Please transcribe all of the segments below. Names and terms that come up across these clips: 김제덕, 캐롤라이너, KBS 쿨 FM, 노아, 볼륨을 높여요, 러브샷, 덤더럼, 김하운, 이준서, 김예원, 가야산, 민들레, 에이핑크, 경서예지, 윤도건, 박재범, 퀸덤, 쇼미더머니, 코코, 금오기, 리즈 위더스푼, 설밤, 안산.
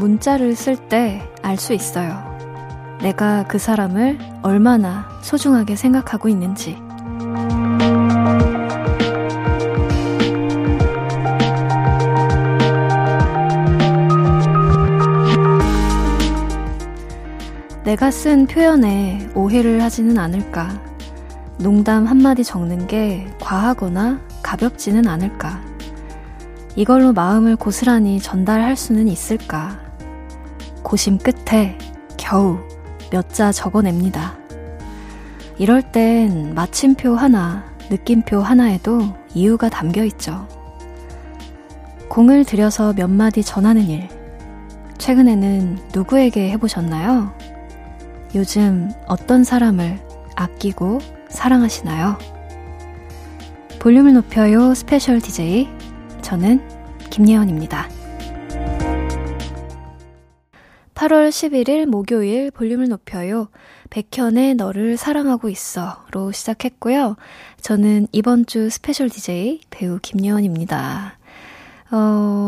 문자를 쓸 때 알 수 있어요. 내가 그 사람을 얼마나 소중하게 생각하고 있는지. 내가 쓴 표현에 오해를 하지는 않을까. 농담 한마디 적는 게 과하거나 가볍지는 않을까. 이걸로 마음을 고스란히 전달할 수는 있을까. 고심 끝에 겨우 몇 자 적어냅니다. 이럴 땐 마침표 하나, 느낌표 하나에도 이유가 담겨있죠. 공을 들여서 몇 마디 전하는 일. 최근에는 누구에게 해보셨나요? 요즘 어떤 사람을 아끼고 사랑하시나요? 볼륨을 높여요 스페셜 DJ, 저는 김예원입니다. 8월 11일 목요일 볼륨을 높여요. 백현의 너를 사랑하고 있어로 시작했고요. 저는 이번 주 스페셜 DJ 배우 김예원입니다.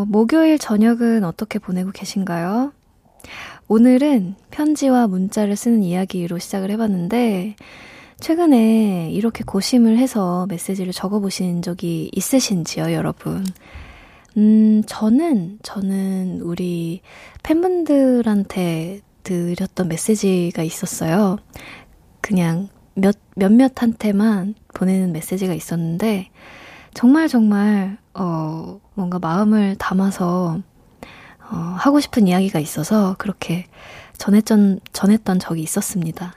목요일 저녁은 어떻게 보내고 계신가요? 오늘은 편지와 문자를 쓰는 이야기로 시작을 해봤는데, 최근에 이렇게 고심을 해서 메시지를 적어보신 적이 있으신지요, 여러분? 저는 우리 팬분들한테 드렸던 메시지가 있었어요. 그냥 몇몇한테만 보내는 메시지가 있었는데, 정말, 뭔가 마음을 담아서 하고 싶은 이야기가 있어서 그렇게 전했던 적이 있었습니다.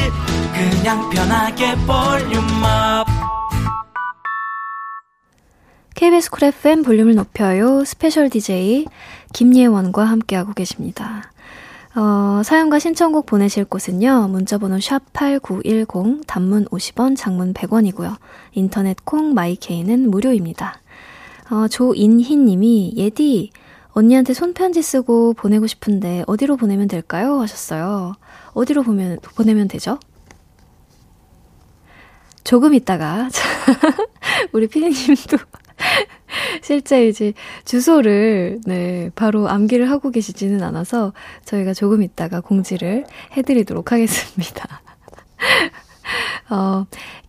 그냥 편하게 볼륨업. KBS 쿨 FM 볼륨을 높여요. 스페셜 DJ 김예원과 함께하고 계십니다. 사연과 신청곡 보내실 곳은요, 문자번호 샵8910, 단문 50원, 장문 100원이고요. 인터넷 콩 마이케이는 무료입니다. 조인희님이, 예디, 언니한테 손편지 쓰고 보내고 싶은데 어디로 보내면 될까요? 하셨어요. 어디로 보내면 되죠? 조금 있다가 우리 피디님도 실제 이제 주소를 바로 암기를 하고 계시지는 않아서 저희가 조금 있다가 공지를 해드리도록 하겠습니다.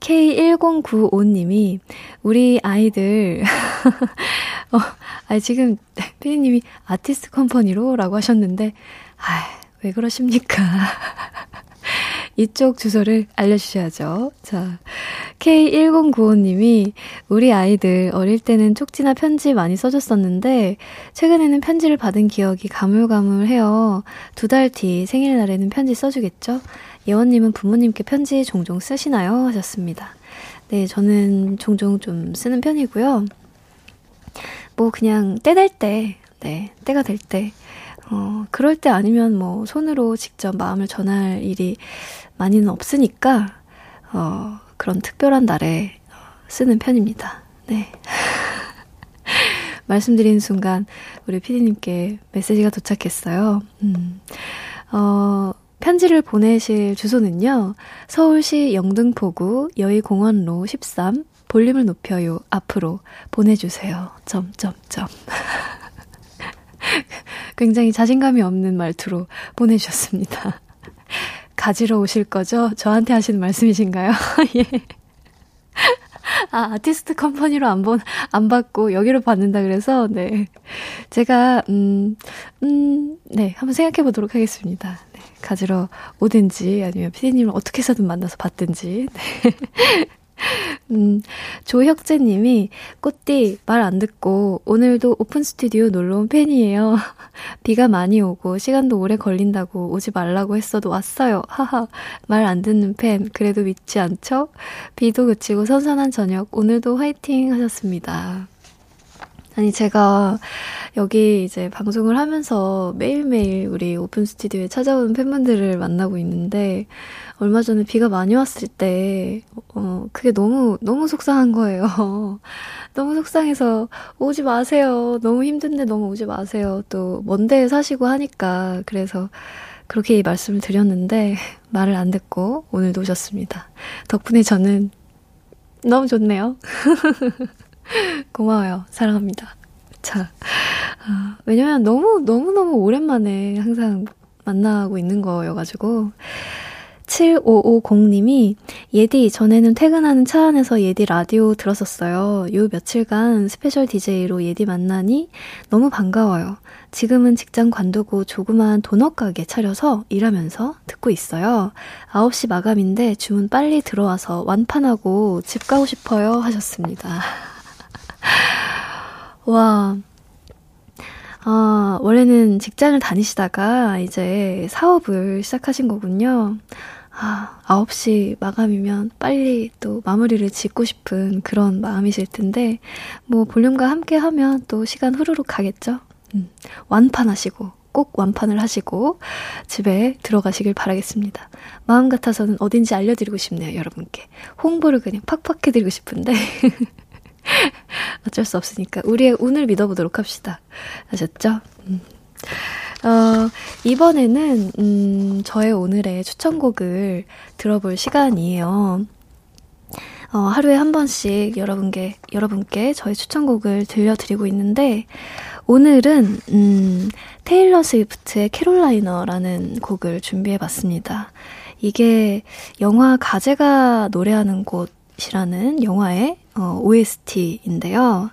K1095님이 우리 아이들 아니 지금 피디님이 아티스트 컴퍼니로 라고 하셨는데 왜 그러십니까? 이쪽 주소를 알려주셔야죠. 자, K1095님이 우리 아이들 어릴 때는 쪽지나 편지 많이 써줬었는데 최근에는 편지를 받은 기억이 가물가물해요. 2달 뒤 생일날에는 편지 써주겠죠? 예원님은 부모님께 편지 종종 쓰시나요? 하셨습니다. 네, 저는 종종 좀 쓰는 편이고요. 뭐 그냥 때가 될 때 그럴 때 아니면 뭐 손으로 직접 마음을 전할 일이 많이는 없으니까 그런 특별한 날에 쓰는 편입니다. 네. 말씀드린 순간 우리 피디님께 메시지가 도착했어요. 편지를 보내실 주소는요, 서울시 영등포구 여의공원로 13 볼륨을 높여요 앞으로 보내주세요. ... 굉장히 자신감이 없는 말투로 보내주셨습니다. 가지러 오실 거죠? 저한테 하시는 말씀이신가요? 예. 아티스트 컴퍼니로 안 받고 여기로 받는다 그래서, 네. 제가, 네. 한번 생각해 보도록 하겠습니다. 네. 가지러 오든지, 아니면 피디님을 어떻게 해서든 만나서 받든지, 네. 조혁재님이, 꽃띠 말 안 듣고 오늘도 오픈 스튜디오 놀러온 팬이에요. 비가 많이 오고 시간도 오래 걸린다고 오지 말라고 했어도 왔어요. 하하. 말 안 듣는 팬 그래도 믿지 않죠? 비도 그치고 선선한 저녁, 오늘도 화이팅 하셨습니다. 아니, 제가 여기 이제 방송을 하면서 매일매일 우리 오픈 스튜디오에 찾아오는 팬분들을 만나고 있는데, 얼마 전에 비가 많이 왔을 때, 그게 너무 속상한 거예요. 너무 속상해서 오지 마세요. 너무 힘든데 너무 오지 마세요. 또 먼 데에 사시고 하니까. 그래서 그렇게 말씀을 드렸는데, 말을 안 듣고 오늘도 오셨습니다. 덕분에 저는 너무 좋네요. 고마워요. 사랑합니다. 자, 왜냐면 너무너무 오랜만에 항상 만나고 있는 거여가지고. 7550님이, 예디, 전에는 퇴근하는 차 안에서 예디 라디오 들었었어요. 요 며칠간 스페셜 DJ로 예디 만나니 너무 반가워요. 지금은 직장 관두고 조그만 도넛 가게 차려서 일하면서 듣고 있어요. 9시 마감인데 주문 빨리 들어와서 완판하고 집 가고 싶어요. 하셨습니다. 와, 원래는 직장을 다니시다가 이제 사업을 시작하신 거군요. 아, 9시 마감이면 빨리 또 마무리를 짓고 싶은 그런 마음이실 텐데 뭐 볼륨과 함께 하면 또 시간 후루룩 가겠죠? 완판하시고 꼭 완판을 하시고 집에 들어가시길 바라겠습니다. 마음 같아서는 어딘지 알려드리고 싶네요. 여러분께 홍보를 그냥 팍팍 해드리고 싶은데 어쩔 수 없으니까 우리의 운을 믿어보도록 합시다. 아셨죠? 이번에는 저의 오늘의 추천곡을 들어볼 시간이에요. 하루에 한 번씩 여러분께 저의 추천곡을 들려드리고 있는데 오늘은 테일러 스위프트의 캐롤라이너라는 곡을 준비해봤습니다. 이게 영화 가제가 노래하는 곳이라는 영화의 OST인데요.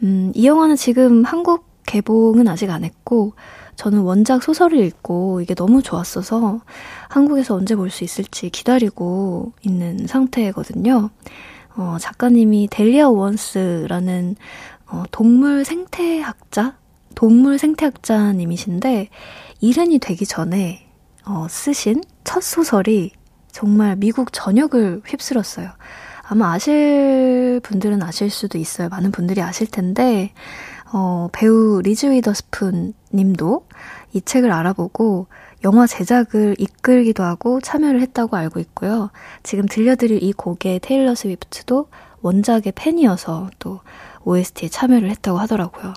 이 영화는 지금 한국 개봉은 아직 안 했고 저는 원작 소설을 읽고 이게 너무 좋았어서 한국에서 언제 볼 수 있을지 기다리고 있는 상태거든요. 작가님이 델리아 오원스라는 동물 생태학자님이신데 70이 되기 전에 쓰신 첫 소설이 정말 미국 전역을 휩쓸었어요. 아마 아실 분들은 아실 수도 있어요. 많은 분들이 아실 텐데 배우 리즈 위더스푼 님도 이 책을 알아보고 영화 제작을 이끌기도 하고 참여를 했다고 알고 있고요. 지금 들려드릴 이 곡의 테일러 스위프트도 원작의 팬이어서 또 OST에 참여를 했다고 하더라고요.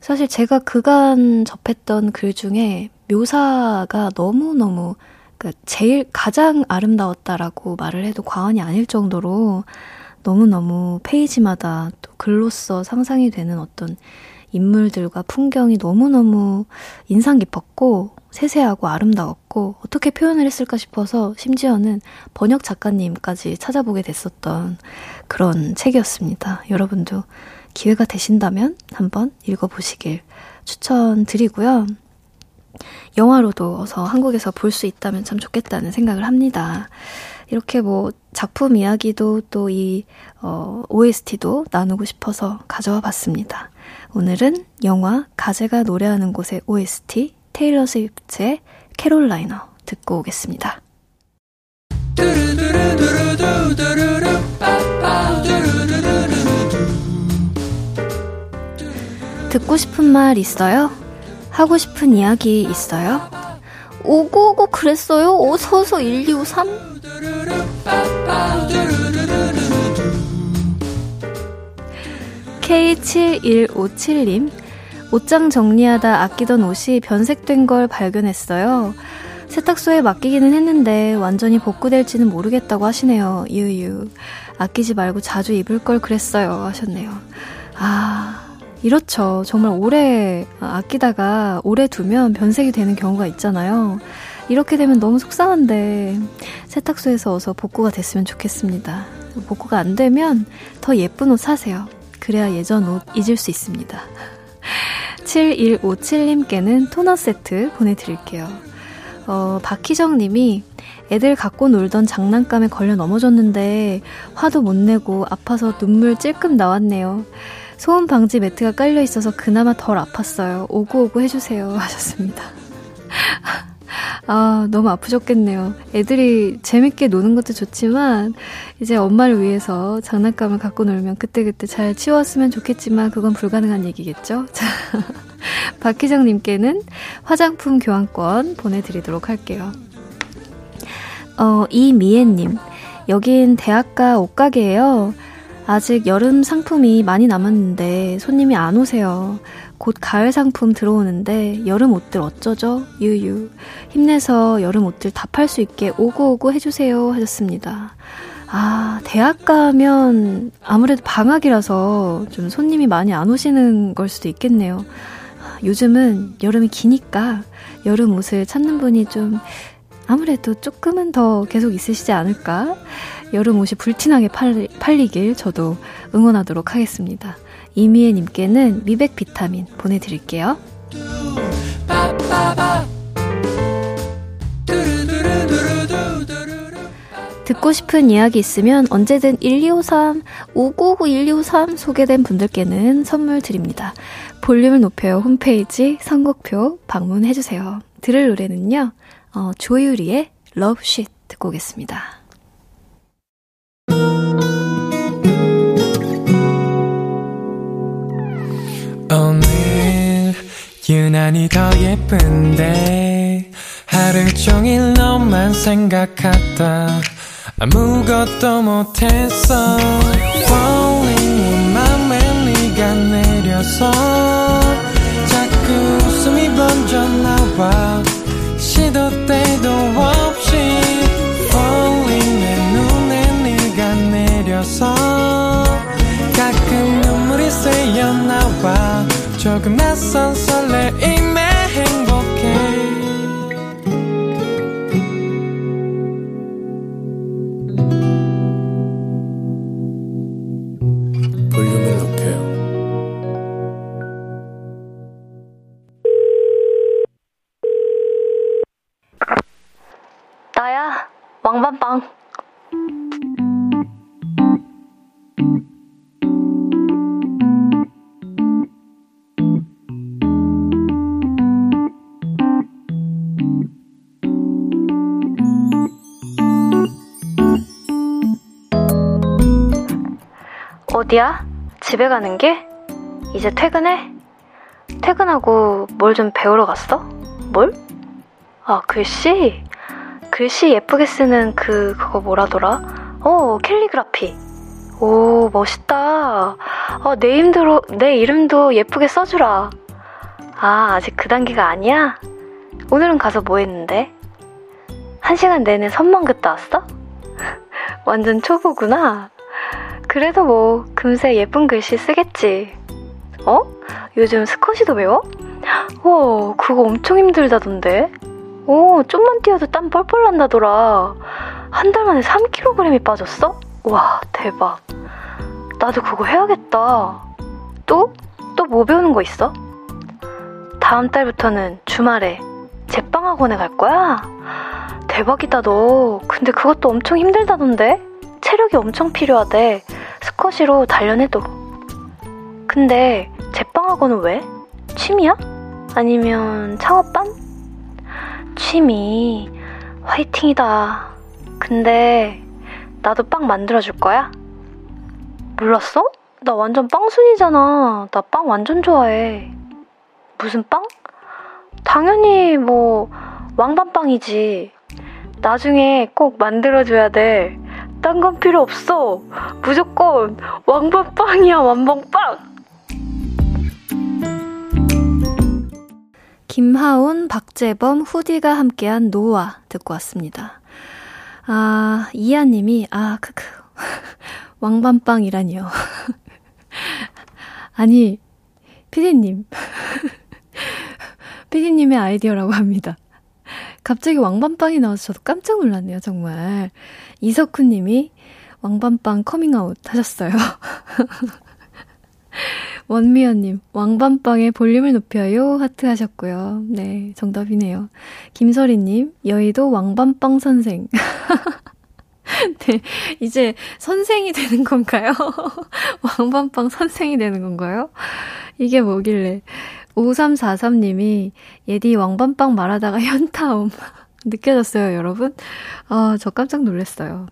사실 제가 그간 접했던 글 중에 묘사가 너무너무 제일 가장 아름다웠다라고 말을 해도 과언이 아닐 정도로 너무너무 페이지마다 또 글로써 상상이 되는 어떤 인물들과 풍경이 너무너무 인상 깊었고 세세하고 아름다웠고 어떻게 표현을 했을까 싶어서 심지어는 번역 작가님까지 찾아보게 됐었던 그런 책이었습니다. 여러분도 기회가 되신다면 한번 읽어보시길 추천드리고요. 영화로도 어서 한국에서 볼 수 있다면 참 좋겠다는 생각을 합니다. 이렇게 뭐 작품 이야기도 또 이 OST도 나누고 싶어서 가져와 봤습니다. 오늘은 영화 가제가 노래하는 곳의 OST 테일러 스위프트의 캐롤라이너 듣고 오겠습니다. 듣고 싶은 말 있어요? 하고 싶은 이야기 있어요? 오고오고 그랬어요? 어서서 1253? K7157님, 옷장 정리하다 아끼던 옷이 변색된 걸 발견했어요. 세탁소에 맡기기는 했는데 완전히 복구될지는 모르겠다고 하시네요. 유유. 아끼지 말고 자주 입을 걸 그랬어요. 하셨네요. 아, 이렇죠. 정말 오래 아끼다가 오래 두면 변색이 되는 경우가 있잖아요. 이렇게 되면 너무 속상한데 세탁소에서 어서 복구가 됐으면 좋겠습니다. 복구가 안 되면 더 예쁜 옷 사세요. 그래야 예전 옷 잊을 수 있습니다. 7157님께는 토너 세트 보내드릴게요. 박희정님이 애들 갖고 놀던 장난감에 걸려 넘어졌는데 화도 못 내고 아파서 눈물 찔끔 나왔네요. 소음 방지 매트가 깔려 있어서 그나마 덜 아팠어요. 오구오구 해주세요. 하셨습니다. 아, 너무 아프셨겠네요. 애들이 재밌게 노는 것도 좋지만 이제 엄마를 위해서 장난감을 갖고 놀면 그때그때 잘 치웠으면 좋겠지만 그건 불가능한 얘기겠죠? 자, 박희정님께는 화장품 교환권 보내드리도록 할게요. 이미애님, 여긴 대학가 옷가게예요. 아직 여름 상품이 많이 남았는데 손님이 안 오세요. 곧 가을 상품 들어오는데 여름 옷들 어쩌죠? 유유. 힘내서 여름 옷들 다 팔 수 있게 오고오고 해주세요. 하셨습니다. 아, 대학 가면 아무래도 방학이라서 좀 손님이 많이 안 오시는 걸 수도 있겠네요. 요즘은 여름이 기니까 여름 옷을 찾는 분이 좀 아무래도 조금은 더 계속 있으시지 않을까? 여름 옷이 불티나게 팔리길 저도 응원하도록 하겠습니다. 이미애님께는 미백 비타민 보내드릴게요. 듣고 싶은 이야기 있으면 언제든 1253, 5959-1253 소개된 분들께는 선물 드립니다. 볼륨을 높여요 홈페이지 선곡표 방문해주세요. 들을 노래는요. 조유리의 러브샷 듣고 오겠습니다. 오늘 유난히 더 예쁜데 하루 종일 너만 생각하다 아무것도 못했어. Falling 내 맘에 네가 내려서 자꾸 웃음이 번져 나와 시도 때도 없이. Falling 내 눈에 네가 내려서 가끔 눈물이 새어 나와 조금 낯선 설레임에 행복해. 왕밤빵. 어디야? 집에 가는 길? 이제 퇴근해? 퇴근하고 뭘 좀 배우러 갔어? 뭘? 아, 글씨? 글씨 예쁘게 쓰는 그거 뭐라더라? 캘리그라피. 오, 멋있다. 내 이름도 예쁘게 써주라. 아, 아직 그 단계가 아니야? 오늘은 가서 뭐 했는데? 1시간 내내 선만 긋다 왔어? 완전 초보구나. 그래도 뭐 금세 예쁜 글씨 쓰겠지. 요즘 스쿼시도 배워? 오, 그거 엄청 힘들다던데. 오, 좀만 뛰어도 땀 뻘뻘 난다더라. 한 달 만에 3kg이 빠졌어? 와, 대박. 나도 그거 해야겠다. 또 뭐 배우는 거 있어? 다음 달부터는 주말에 제빵 학원에 갈 거야? 대박이다, 너. 근데 그것도 엄청 힘들다던데? 체력이 엄청 필요하대. 스쿼시로 단련해도. 근데 제빵 학원은 왜? 취미야? 아니면 창업반? 취미, 화이팅이다. 근데 나도 빵 만들어줄 거야? 몰랐어? 나 완전 빵순이잖아. 나 빵 완전 좋아해. 무슨 빵? 당연히 왕밤빵이지. 나중에 꼭 만들어줘야 돼. 딴 건 필요 없어. 무조건 왕밤빵이야, 왕밤빵. 김하운, 박재범, 후디가 함께한 노아 듣고 왔습니다. 아, 이하님이 크크 왕밤빵이라니요. 아니, 피디님 피디님의 아이디어라고 합니다. 갑자기 왕밤빵이 나와서 저도 깜짝 놀랐네요, 정말. 이석훈님이 왕밤빵 커밍아웃 하셨어요. 원미연님, 왕밤빵에 볼륨을 높여요 하트 하셨고요. 네, 정답이네요. 김설희님, 여의도 왕밤빵 선생. 네, 이제 선생이 되는 건가요? 왕밤빵 선생이 되는 건가요? 이게 뭐길래. 5343님이 예디 왕밤빵 말하다가 현타옴. 느껴졌어요, 여러분? 저 깜짝 놀랐어요.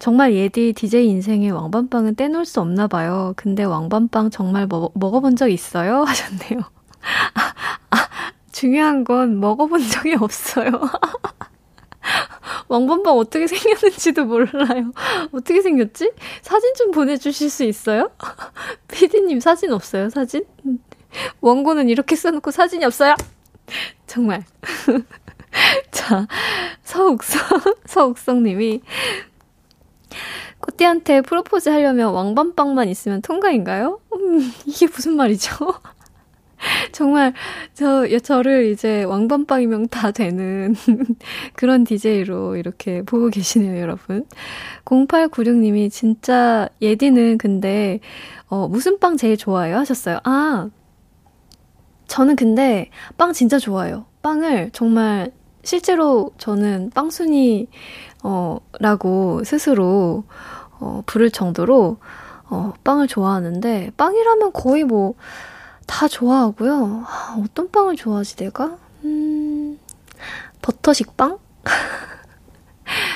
정말 예디 DJ 인생에 왕밤빵은 떼놓을 수 없나 봐요. 근데 왕밤빵 정말 먹어본 적 있어요? 하셨네요. 중요한 건 먹어본 적이 없어요. 왕밤빵 어떻게 생겼는지도 몰라요. 어떻게 생겼지? 사진 좀 보내주실 수 있어요? 피디님 사진 없어요? 사진? 원고는 이렇게 써놓고 사진이 없어요? 정말. 자, 서욱성님이 꽃띠한테 프로포즈 하려면 왕밤빵만 있으면 통과인가요? 이게 무슨 말이죠? 정말 저를 이제 왕밤빵이면 다 되는 그런 DJ로 이렇게 보고 계시네요, 여러분. 0896님이 진짜 예디는 근데 무슨 빵 제일 좋아해요? 하셨어요. 저는 근데 빵 진짜 좋아해요. 빵을 정말 실제로 저는 빵순이 라고 스스로 부를 정도로 빵을 좋아하는데, 빵이라면 거의 다 좋아하고요. 어떤 빵을 좋아하지 내가? 버터식 빵?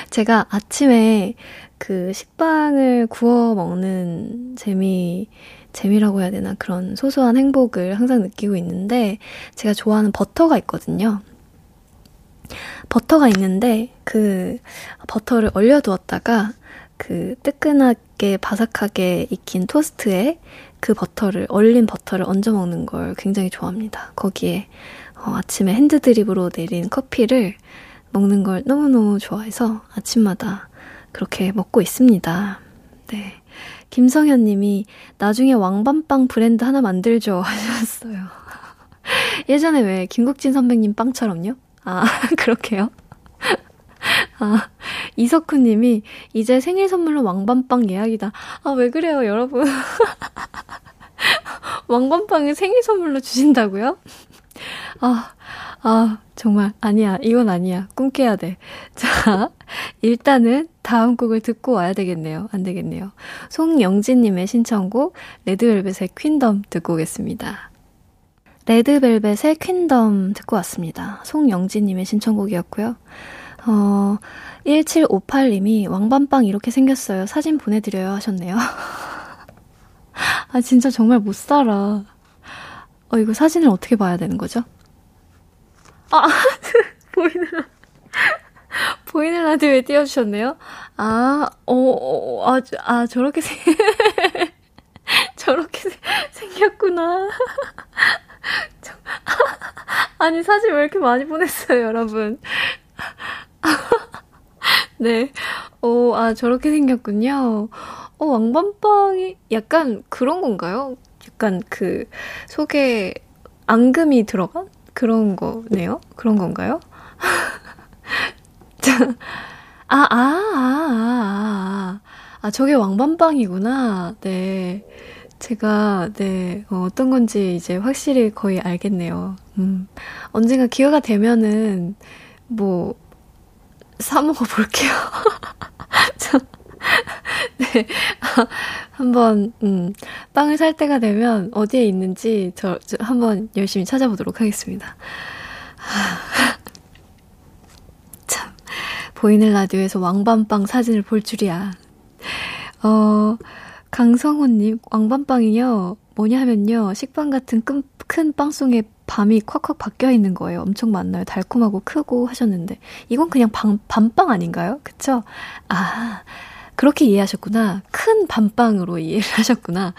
제가 아침에 그 식빵을 구워 먹는 재미라고 해야 되나, 그런 소소한 행복을 항상 느끼고 있는데, 제가 좋아하는 버터가 있거든요. 버터가 있는데 그 버터를 얼려두었다가 그 뜨끈하게 바삭하게 익힌 토스트에 그 버터를, 얼린 버터를 얹어 먹는 걸 굉장히 좋아합니다. 거기에 아침에 핸드드립으로 내린 커피를 먹는 걸 너무너무 좋아해서 아침마다 그렇게 먹고 있습니다. 네, 김성현 님이 나중에 왕밤빵 브랜드 하나 만들죠 하셨어요. 예전에 왜 김국진 선배님 빵처럼요? 아, 그렇게요? 아, 이석훈 님이 이제 생일 선물로 왕밤빵 예약이다. 아, 왜 그래요, 여러분? 왕밤빵을 생일 선물로 주신다고요? 정말 아니야. 이건 아니야. 꿈 깨야 돼. 자, 일단은 다음 곡을 듣고 와야 되겠네요. 안 되겠네요. 송영진 님의 신청곡 레드벨벳의 퀸덤 듣고 오겠습니다. 레드벨벳의 퀸덤 듣고 왔습니다. 송영진 님의 신청곡이었고요. 1758님이 왕밤빵 이렇게 생겼어요. 사진 보내드려요 하셨네요. 아, 진짜 정말 못 살아. 이거 사진을 어떻게 봐야 되는 거죠? 보이는 라디오에 띄워주셨네요? 저렇게 생겼구나. 아니, 사진 왜 이렇게 많이 보냈어요, 여러분? 네. 저렇게 생겼군요. 왕밤빵이 약간 그런 건가요? 약간 그 속에 앙금이 들어간 그런 거네요? 그런 건가요? 저게 왕밤빵이구나. 네. 제가, 네, 어떤 건지 이제 확실히 거의 알겠네요. 언젠가 기회가 되면은, 사 먹어볼게요. 네. 한번, 빵을 살 때가 되면 어디에 있는지 저 한번 열심히 찾아보도록 하겠습니다. 참, 보이는 라디오에서 왕밤빵 사진을 볼 줄이야. 강성호님, 왕밤빵이요. 뭐냐 하면요, 식빵 같은 큰 빵송에 밤이 콱콱 박혀 있는 거예요. 엄청 많나요? 달콤하고 크고 하셨는데, 이건 그냥 밤빵 아닌가요? 그쵸? 아, 그렇게 이해하셨구나. 큰 밤빵으로 이해를 하셨구나.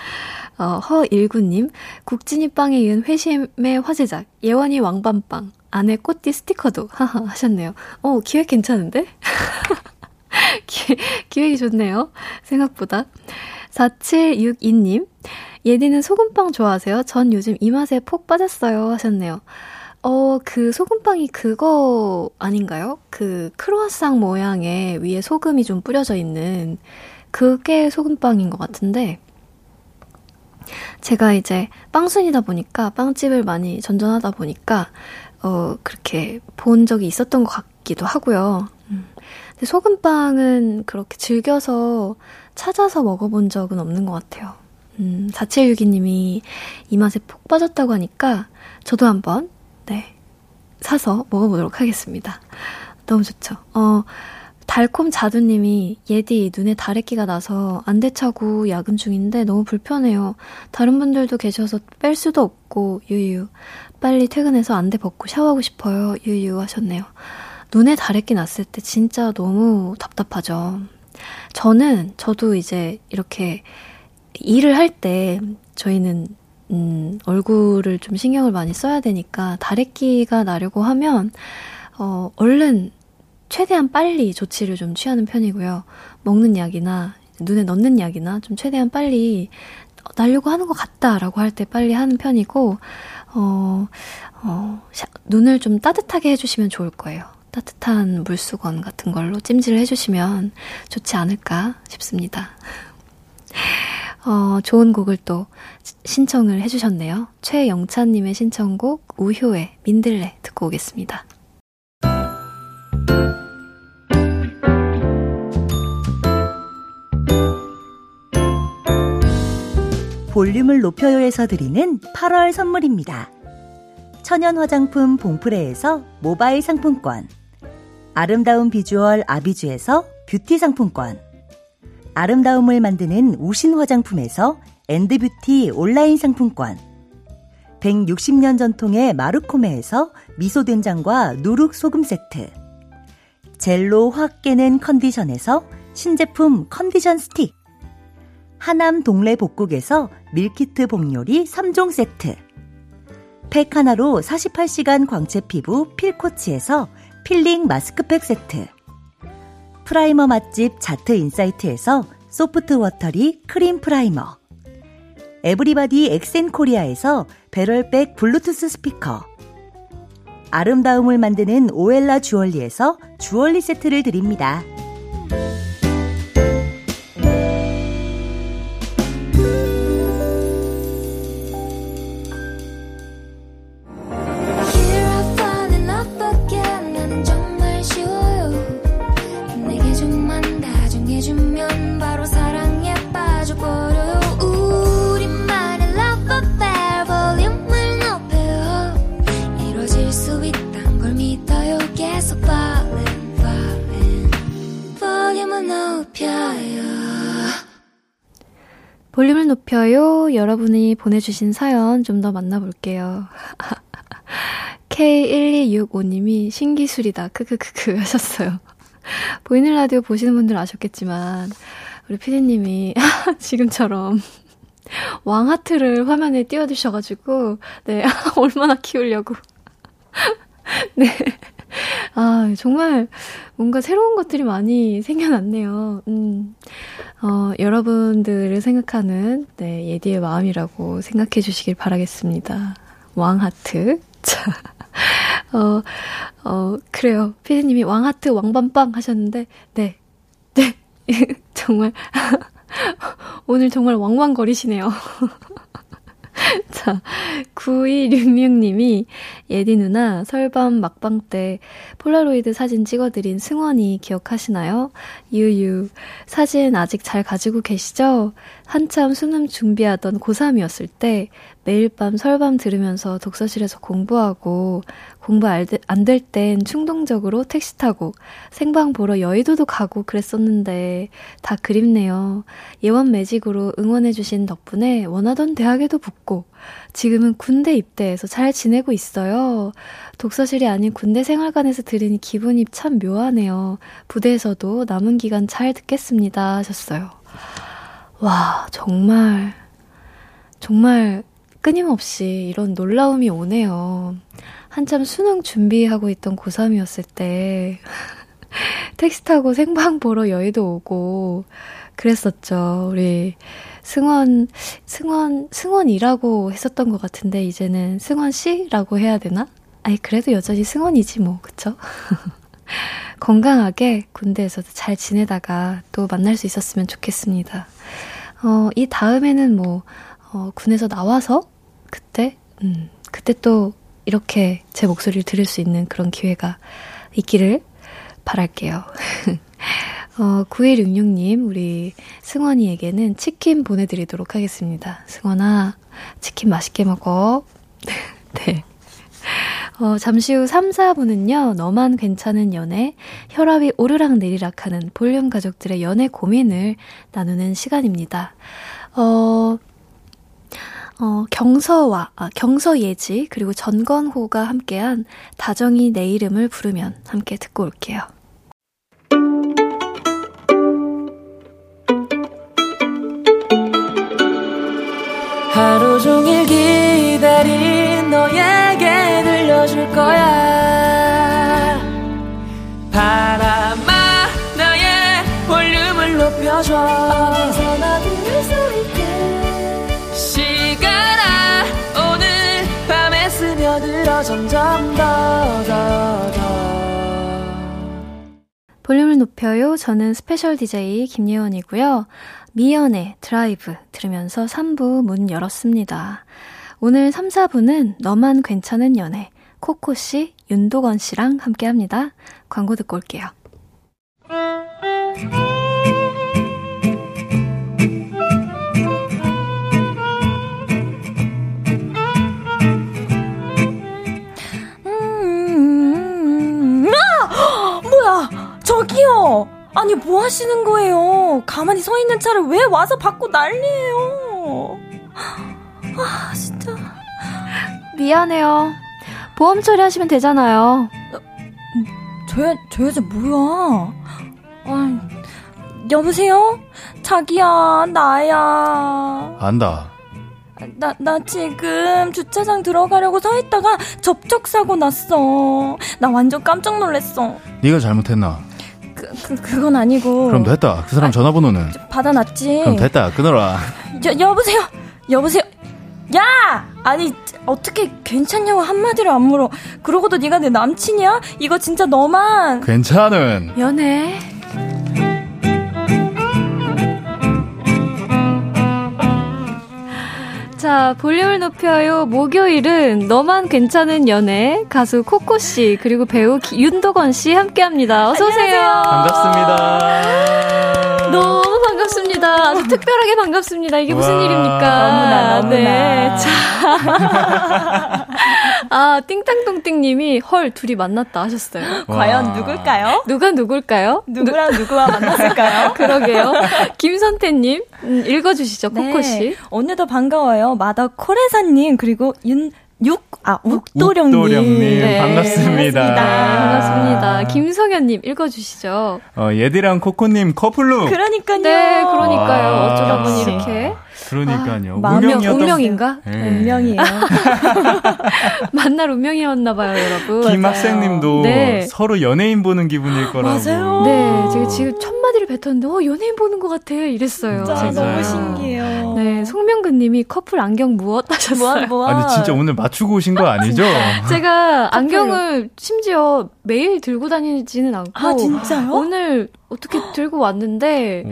허일구님, 국진이 빵에 이은 회심의 화제작, 예원이 왕밤빵, 안에 꽃띠 스티커도 하셨네요. 기획 괜찮은데? 기획이 좋네요, 생각보다. 4762님, 예디는 소금빵 좋아하세요? 전 요즘 이 맛에 폭 빠졌어요 하셨네요. 그 소금빵이 그거 아닌가요? 그 크루아상 모양의 위에 소금이 좀 뿌려져 있는 그게 소금빵인 것 같은데, 제가 이제 빵순이다 보니까, 빵집을 많이 전전하다 보니까 그렇게 본 적이 있었던 것 같기도 하고요. 근데 소금빵은 그렇게 즐겨서 찾아서 먹어본 적은 없는 것 같아요. 4762님이 이 맛에 폭 빠졌다고 하니까 저도 한번, 네, 사서 먹어보도록 하겠습니다. 너무 좋죠. 달콤 자두님이, 예디 눈에 다래끼가 나서 안대차고 야근 중인데 너무 불편해요. 다른 분들도 계셔서 뺄 수도 없고 유유. 빨리 퇴근해서 안대 벗고 샤워하고 싶어요 유유 하셨네요. 눈에 다래끼 났을 때 진짜 너무 답답하죠. 저도 이제 이렇게 일을 할 때 저희는 얼굴을 좀 신경을 많이 써야 되니까, 다래끼가 나려고 하면 얼른 최대한 빨리 조치를 좀 취하는 편이고요. 먹는 약이나 눈에 넣는 약이나 좀 최대한 빨리 나려고 하는 것 같다라고 할 때 빨리 하는 편이고, 눈을 좀 따뜻하게 해주시면 좋을 거예요. 따뜻한 물수건 같은 걸로 찜질을 해주시면 좋지 않을까 싶습니다. 좋은 곡을 또 신청을 해주셨네요. 최영찬님의 신청곡 우효의 민들레 듣고 오겠습니다. 볼륨을 높여요에서 드리는 8월 선물입니다. 천연화장품 봉프레에서 모바일 상품권, 아름다운 비주얼 아비주에서 뷰티 상품권, 아름다움을 만드는 우신 화장품에서 엔드뷰티 온라인 상품권, 160년 전통의 마루코메에서 미소된장과 누룩소금 세트, 젤로 확 깨는 컨디션에서 신제품 컨디션 스틱, 하남 동래 복국에서 밀키트 복요리 3종 세트, 팩 하나로 48시간 광채 피부 필코치에서 필링 마스크팩 세트, 프라이머 맛집 자트 인사이트에서 소프트 워터리 크림 프라이머, 에브리바디 엑센코리아에서 배럴백 블루투스 스피커, 아름다움을 만드는 오엘라 주얼리에서 주얼리 세트를 드립니다. 볼륨을 높여요. 여러분이 보내주신 사연 좀 더 만나볼게요. K1265님이 신기술이다. 크크크크 하셨어요. 보이는 라디오 보시는 분들은 아셨겠지만 우리 피디님이 지금처럼 왕하트를 화면에 띄워주셔가지고 네 얼마나 키우려고 네. 아, 정말 뭔가 새로운 것들이 많이 생겨났네요. 여러분들을 생각하는 네, 예디의 마음이라고 생각해 주시길 바라겠습니다. 왕하트. 자, 그래요. 피디님이 왕하트, 왕밤빵 하셨는데, 네. 네. 정말. 오늘 정말 왕왕거리시네요. 자, 9266님이 예디 누나 설밤 막방 때 폴라로이드 사진 찍어드린 승원이 기억하시나요? 유유 사진 아직 잘 가지고 계시죠? 한참 수능 준비하던 고3이었을 때 매일 밤 설밤 들으면서 독서실에서 공부하고 공부 안 될 땐 충동적으로 택시 타고 생방 보러 여의도도 가고 그랬었는데 다 그립네요. 예원 매직으로 응원해주신 덕분에 원하던 대학에도 붙고 지금은 군대 입대해서 잘 지내고 있어요. 독서실이 아닌 군대 생활관에서 들으니 기분이 참 묘하네요. 부대에서도 남은 기간 잘 듣겠습니다 하셨어요. 와 정말 정말 끊임없이 이런 놀라움이 오네요. 한참 수능 준비하고 있던 고3이었을 때 택시 타고 생방 보러 여의도 오고 그랬었죠. 우리 승원이라고 했었던 것 같은데 이제는 승원씨라고 해야 되나? 아니 그래도 여전히 승원이지 뭐 그쵸? 건강하게 군대에서도 잘 지내다가 또 만날 수 있었으면 좋겠습니다. 이 다음에는 뭐 군에서 나와서 그때 또 이렇게 제 목소리를 들을 수 있는 그런 기회가 있기를 바랄게요. 9166님 우리 승원이에게는 치킨 보내드리도록 하겠습니다. 승원아 치킨 맛있게 먹어. 네. 잠시 후 3, 4분은요. 너만 괜찮은 연애, 혈압이 오르락 내리락 하는 볼륨 가족들의 연애 고민을 나누는 시간입니다. 경서예지 그리고 전건호가 함께한 다정이 내 이름을 부르면 함께 듣고 올게요. 하루 종일 기다린 너에게 들려줄 거야. 바람아 나의 볼륨을 높여줘. 어디서나 들을 수 있게. 시간아 오늘 밤에 스며들어 점점 더. 볼륨을 높여요. 저는 스페셜 DJ 김예원이고요. 미연의 드라이브 들으면서 3부 문 열었습니다. 오늘 3, 4부는 너만 괜찮은 연애, 코코 씨, 윤도건 씨랑 함께합니다. 광고 듣고 올게요. 뭐야 아니 뭐 하시는 거예요? 가만히 서 있는 차를 왜 와서 받고 난리예요? 아 진짜 미안해요. 보험 처리하시면 되잖아요. 저 여자 뭐야? 아, 여보세요? 자기야 나야. 안다. 나 지금 주차장 들어가려고 서 있다가 접촉사고 났어. 나 완전 깜짝 놀랐어. 네가 잘못했나? 그건 아니고. 그럼 됐다. 그 사람 아, 전화번호는? 받아놨지. 그럼 됐다. 끊어라. 여보세요? 야! 아니 어떻게 괜찮냐고 한마디로 안 물어. 그러고도 네가 내 남친이야? 이거 진짜 너만. 괜찮은. 연애. 자, 볼륨을 높여요. 목요일은 너만 괜찮은 연애 가수 코코 씨 그리고 배우 윤도건 씨 함께합니다. 어서 오세요. 반갑습니다. 너무 반갑습니다. 아주 특별하게 반갑습니다. 이게 무슨 일입니까? 너무나. 네. 자, 아 띵땅똥띵님이 헐 둘이 만났다 하셨어요. 과연 누굴까요? 누가 누굴까요? 누구랑 누구와 만났을까요? 그러게요. 김선태님 읽어주시죠. 네. 코코 씨. 오늘도 반가워요. 마더 코레사님 그리고 욱도령님 네, 반갑습니다. 반갑습니다. 김성현님 읽어주시죠. 예디랑 코코님 커플룩. 그러니까요. 네, 그러니까요. 어쩌다 보니 이렇게. 그러니까요. 아, 운명인가? 네. 운명이에요. 만날 운명이었나봐요, 여러분. 김학생님도 네. 서로 연예인 보는 기분일 거라고. 맞아요. 네, 제가 지금 첫 마디를 뱉었는데 연예인 보는 것 같아 이랬어요. 진짜 너무 신기해요. 네, 송명근님이 커플 안경 무엇 하셨어요? 아니 진짜 오늘 맞추고 오신 거 아니죠? 제가 안경을 심지어 매일 들고 다니지는 않고. 아 진짜요? 오늘 어떻게 들고 왔는데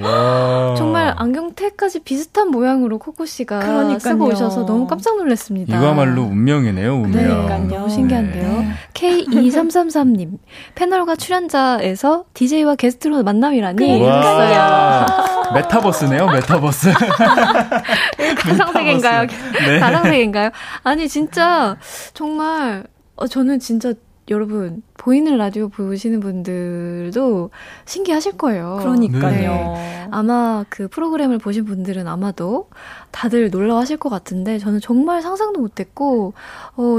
정말 안경테까지 비슷한 모양으로 코코 씨가 그러니까요. 쓰고 오셔서 너무 깜짝 놀랐습니다. 이거야말로 운명이네요. 운명. 그러니까요. 너무 신기한데요. 네. K2333님 패널과 출연자에서 DJ와 게스트로 만남이라니. 그러니까요. 메타버스네요. 메타버스. 가상세계인가요? 네. 가상세계인가요? 아니 진짜 정말 저는 진짜 여러분 보이는 라디오 보시는 분들도 신기하실 거예요. 그러니까요. 네. 아마 그 프로그램을 보신 분들은 아마도 다들 놀라워하실 것 같은데 저는 정말 상상도 못했고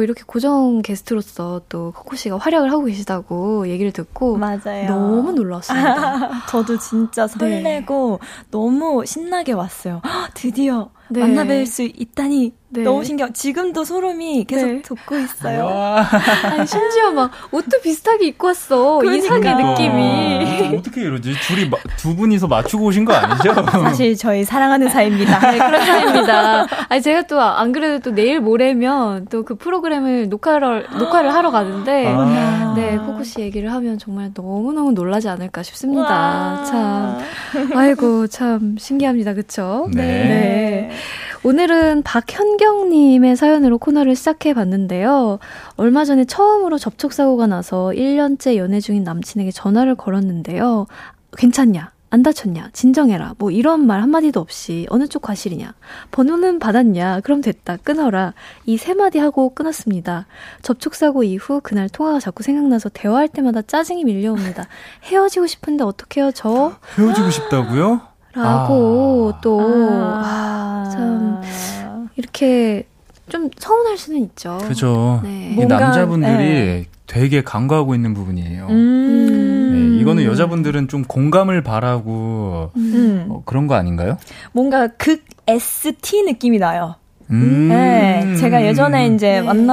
이렇게 고정 게스트로서 또 코코 씨가 활약을 하고 계시다고 얘기를 듣고 맞아요. 너무 놀랐습니다. 저도 진짜 설레고 네. 너무 신나게 왔어요. 드디어 네. 만나뵐 수 있다니 네. 너무 신기해요. 지금도 소름이 계속 네. 돋고 있어요. 아니, 심지어 막 옷도 비슷하게 입고 왔어. 그러니까. 이상의 느낌이. 어떻게 이러지? 두 분이서 맞추고 오신 거 아니죠? 사실 저희 사랑하는 사이입니다. 네, 그런 사이입니다. 아니, 제가 또 안 그래도 또 내일 모레면 또 그 프로그램을 녹화를 하러 가는데 네, 코코 씨 얘기를 하면 정말 너무너무 놀라지 않을까 싶습니다. 참. 아이고, 참 신기합니다. 그쵸? 네. 네. 오늘은 박현경님의 사연으로 코너를 시작해봤는데요. 얼마 전에 처음으로 접촉사고가 나서 1년째 연애 중인 남친에게 전화를 걸었는데요. 괜찮냐? 안 다쳤냐? 진정해라. 뭐 이런 말 한마디도 없이 어느 쪽 과실이냐? 번호는 받았냐? 그럼 됐다. 끊어라. 이 세 마디 하고 끊었습니다. 접촉사고 이후 그날 통화가 자꾸 생각나서 대화할 때마다 짜증이 밀려옵니다. 헤어지고 싶은데 어떻게 해요? 저? 헤어지고 싶다고요? 라고 또 참 이렇게 좀 서운할 수는 있죠. 그죠. 네. 이 남자분들이 네. 되게 간과하고 있는 부분이에요. 네, 이거는 여자분들은 좀 공감을 바라고 그런 거 아닌가요? 뭔가 극 ST 느낌이 나요. 네, 제가 예전에 이제 네.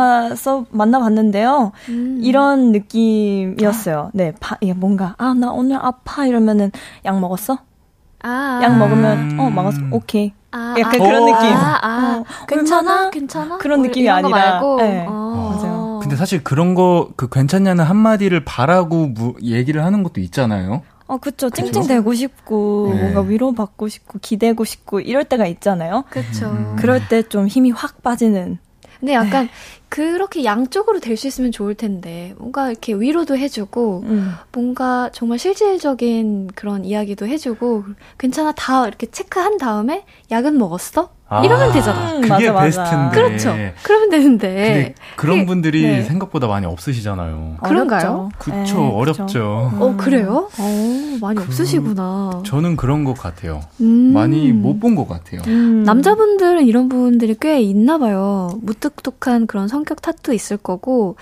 만나봤는데요. 이런 느낌이었어요. 네, 뭔가 나 오늘 아파 이러면은 약 먹었어? 약 먹으면 먹었어. 오케이. 약간 그런 느낌. 괜찮아? 그런 느낌이 아니라. 네. 맞아요. 근데 사실 그런 거 그 괜찮냐는 한마디를 바라고 얘기를 하는 것도 있잖아요. 그렇죠. 찡찡대고 싶고 네. 뭔가 위로받고 싶고 기대고 싶고 이럴 때가 있잖아요. 그렇죠. 그럴 때 좀 힘이 확 빠지는. 근데 약간 네. 그렇게 양쪽으로 될 수 있으면 좋을 텐데 뭔가 이렇게 위로도 해주고 뭔가 정말 실질적인 그런 이야기도 해주고 괜찮아 다 이렇게 체크한 다음에 약은 먹었어? 이러면 되잖아. 그게 맞아, 베스트인데. 그렇죠. 그러면 되는데. 근데 그런 그게, 분들이 네. 생각보다 많이 없으시잖아요. 그런가요? 그쵸, 네, 어렵죠. 그래요? 많이 없으시구나. 저는 그런 것 같아요. 많이 못 본 것 같아요. 남자분들은 이런 분들이 꽤 있나 봐요. 무뚝뚝한 그런 성격 탓도 있을 거고,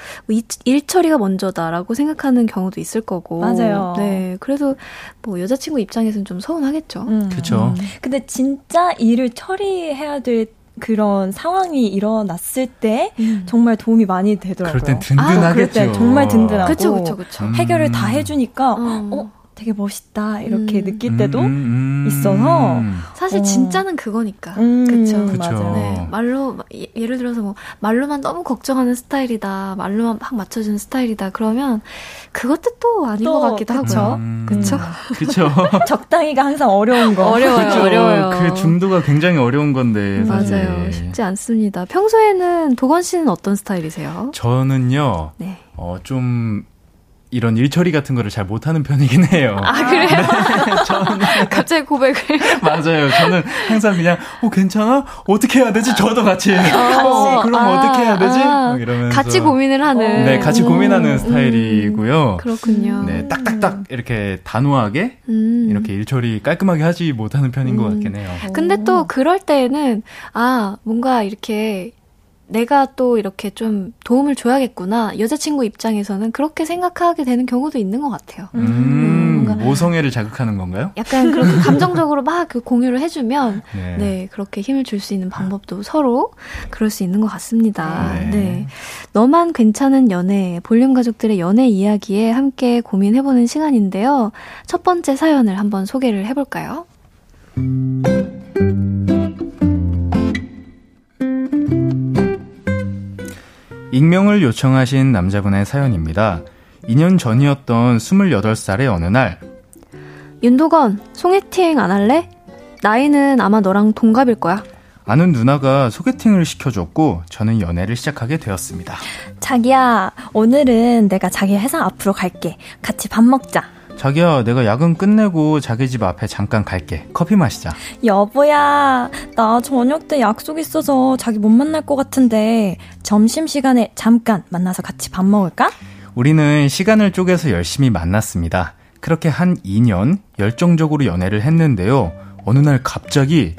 일처리가 먼저다라고 생각하는 경우도 있을 거고. 맞아요. 네. 그래서 뭐 여자친구 입장에서는 좀 서운하겠죠. 그쵸. 근데 진짜 일을 처리해야 될 그런 상황이 일어났을 때 정말 도움이 많이 되더라고요. 그럴 땐 든든하겠죠. 그럴 땐 정말 든든하고. 그쵸. 해결을 다 해주니까 되게 멋있다 이렇게 느낄 때도 있어서 사실 진짜는 그거니까. 그쵸. 네. 말로 예를 들어서 뭐 말로만 너무 걱정하는 스타일이다, 말로만 막 맞춰주는 스타일이다 그러면 그것도 또 아닌 것 같기도 하고요. 그쵸. 적당히가 항상 어려운 거. 어려워요. 그 중도가 굉장히 어려운 건데 사실. 맞아요. 쉽지 않습니다. 평소에는 도건 씨는 어떤 스타일이세요? 저는요. 네. 좀 이런 일처리 같은 거를 잘 못하는 편이긴 해요. 아, 그래요? 네, 저는 갑자기 고백을. 맞아요. 저는 항상 그냥, 괜찮아? 어떻게 해야 되지? 저도 같이. 그럼 어떻게 해야 되지? 이러면서. 같이 고민을 하는. 네, 같이 고민하는 스타일이고요. 그렇군요. 네, 딱딱딱 이렇게 단호하게 이렇게 일처리 깔끔하게 하지 못하는 편인 것 같긴 해요. 근데 또 그럴 때에는, 뭔가 이렇게 내가 또 이렇게 좀 도움을 줘야겠구나. 여자친구 입장에서는 그렇게 생각하게 되는 경우도 있는 것 같아요. 모성애를 자극하는 건가요? 약간 그렇게 감정적으로 막 공유를 해주면 네, 그렇게 힘을 줄 수 있는 방법도 서로 그럴 수 있는 것 같습니다. 네. 너만 괜찮은 연애, 볼륨 가족들의 연애 이야기에 함께 고민해보는 시간인데요. 첫 번째 사연을 한번 소개를 해볼까요? 익명을 요청하신 남자분의 사연입니다. 2년 전이었던 28살의 어느 날, 윤도건, 소개팅 안 할래? 나이는 아마 너랑 동갑일 거야. 아는 누나가 소개팅을 시켜줬고 저는 연애를 시작하게 되었습니다. 자기야, 오늘은 내가 자기 회사 앞으로 갈게. 같이 밥 먹자. 자기야, 내가 야근 끝내고 자기 집 앞에 잠깐 갈게. 커피 마시자. 여보야, 나 저녁 때 약속 있어서 자기 못 만날 것 같은데 점심시간에 잠깐 만나서 같이 밥 먹을까? 우리는 시간을 쪼개서 열심히 만났습니다. 그렇게 한 2년 열정적으로 연애를 했는데요. 어느 날 갑자기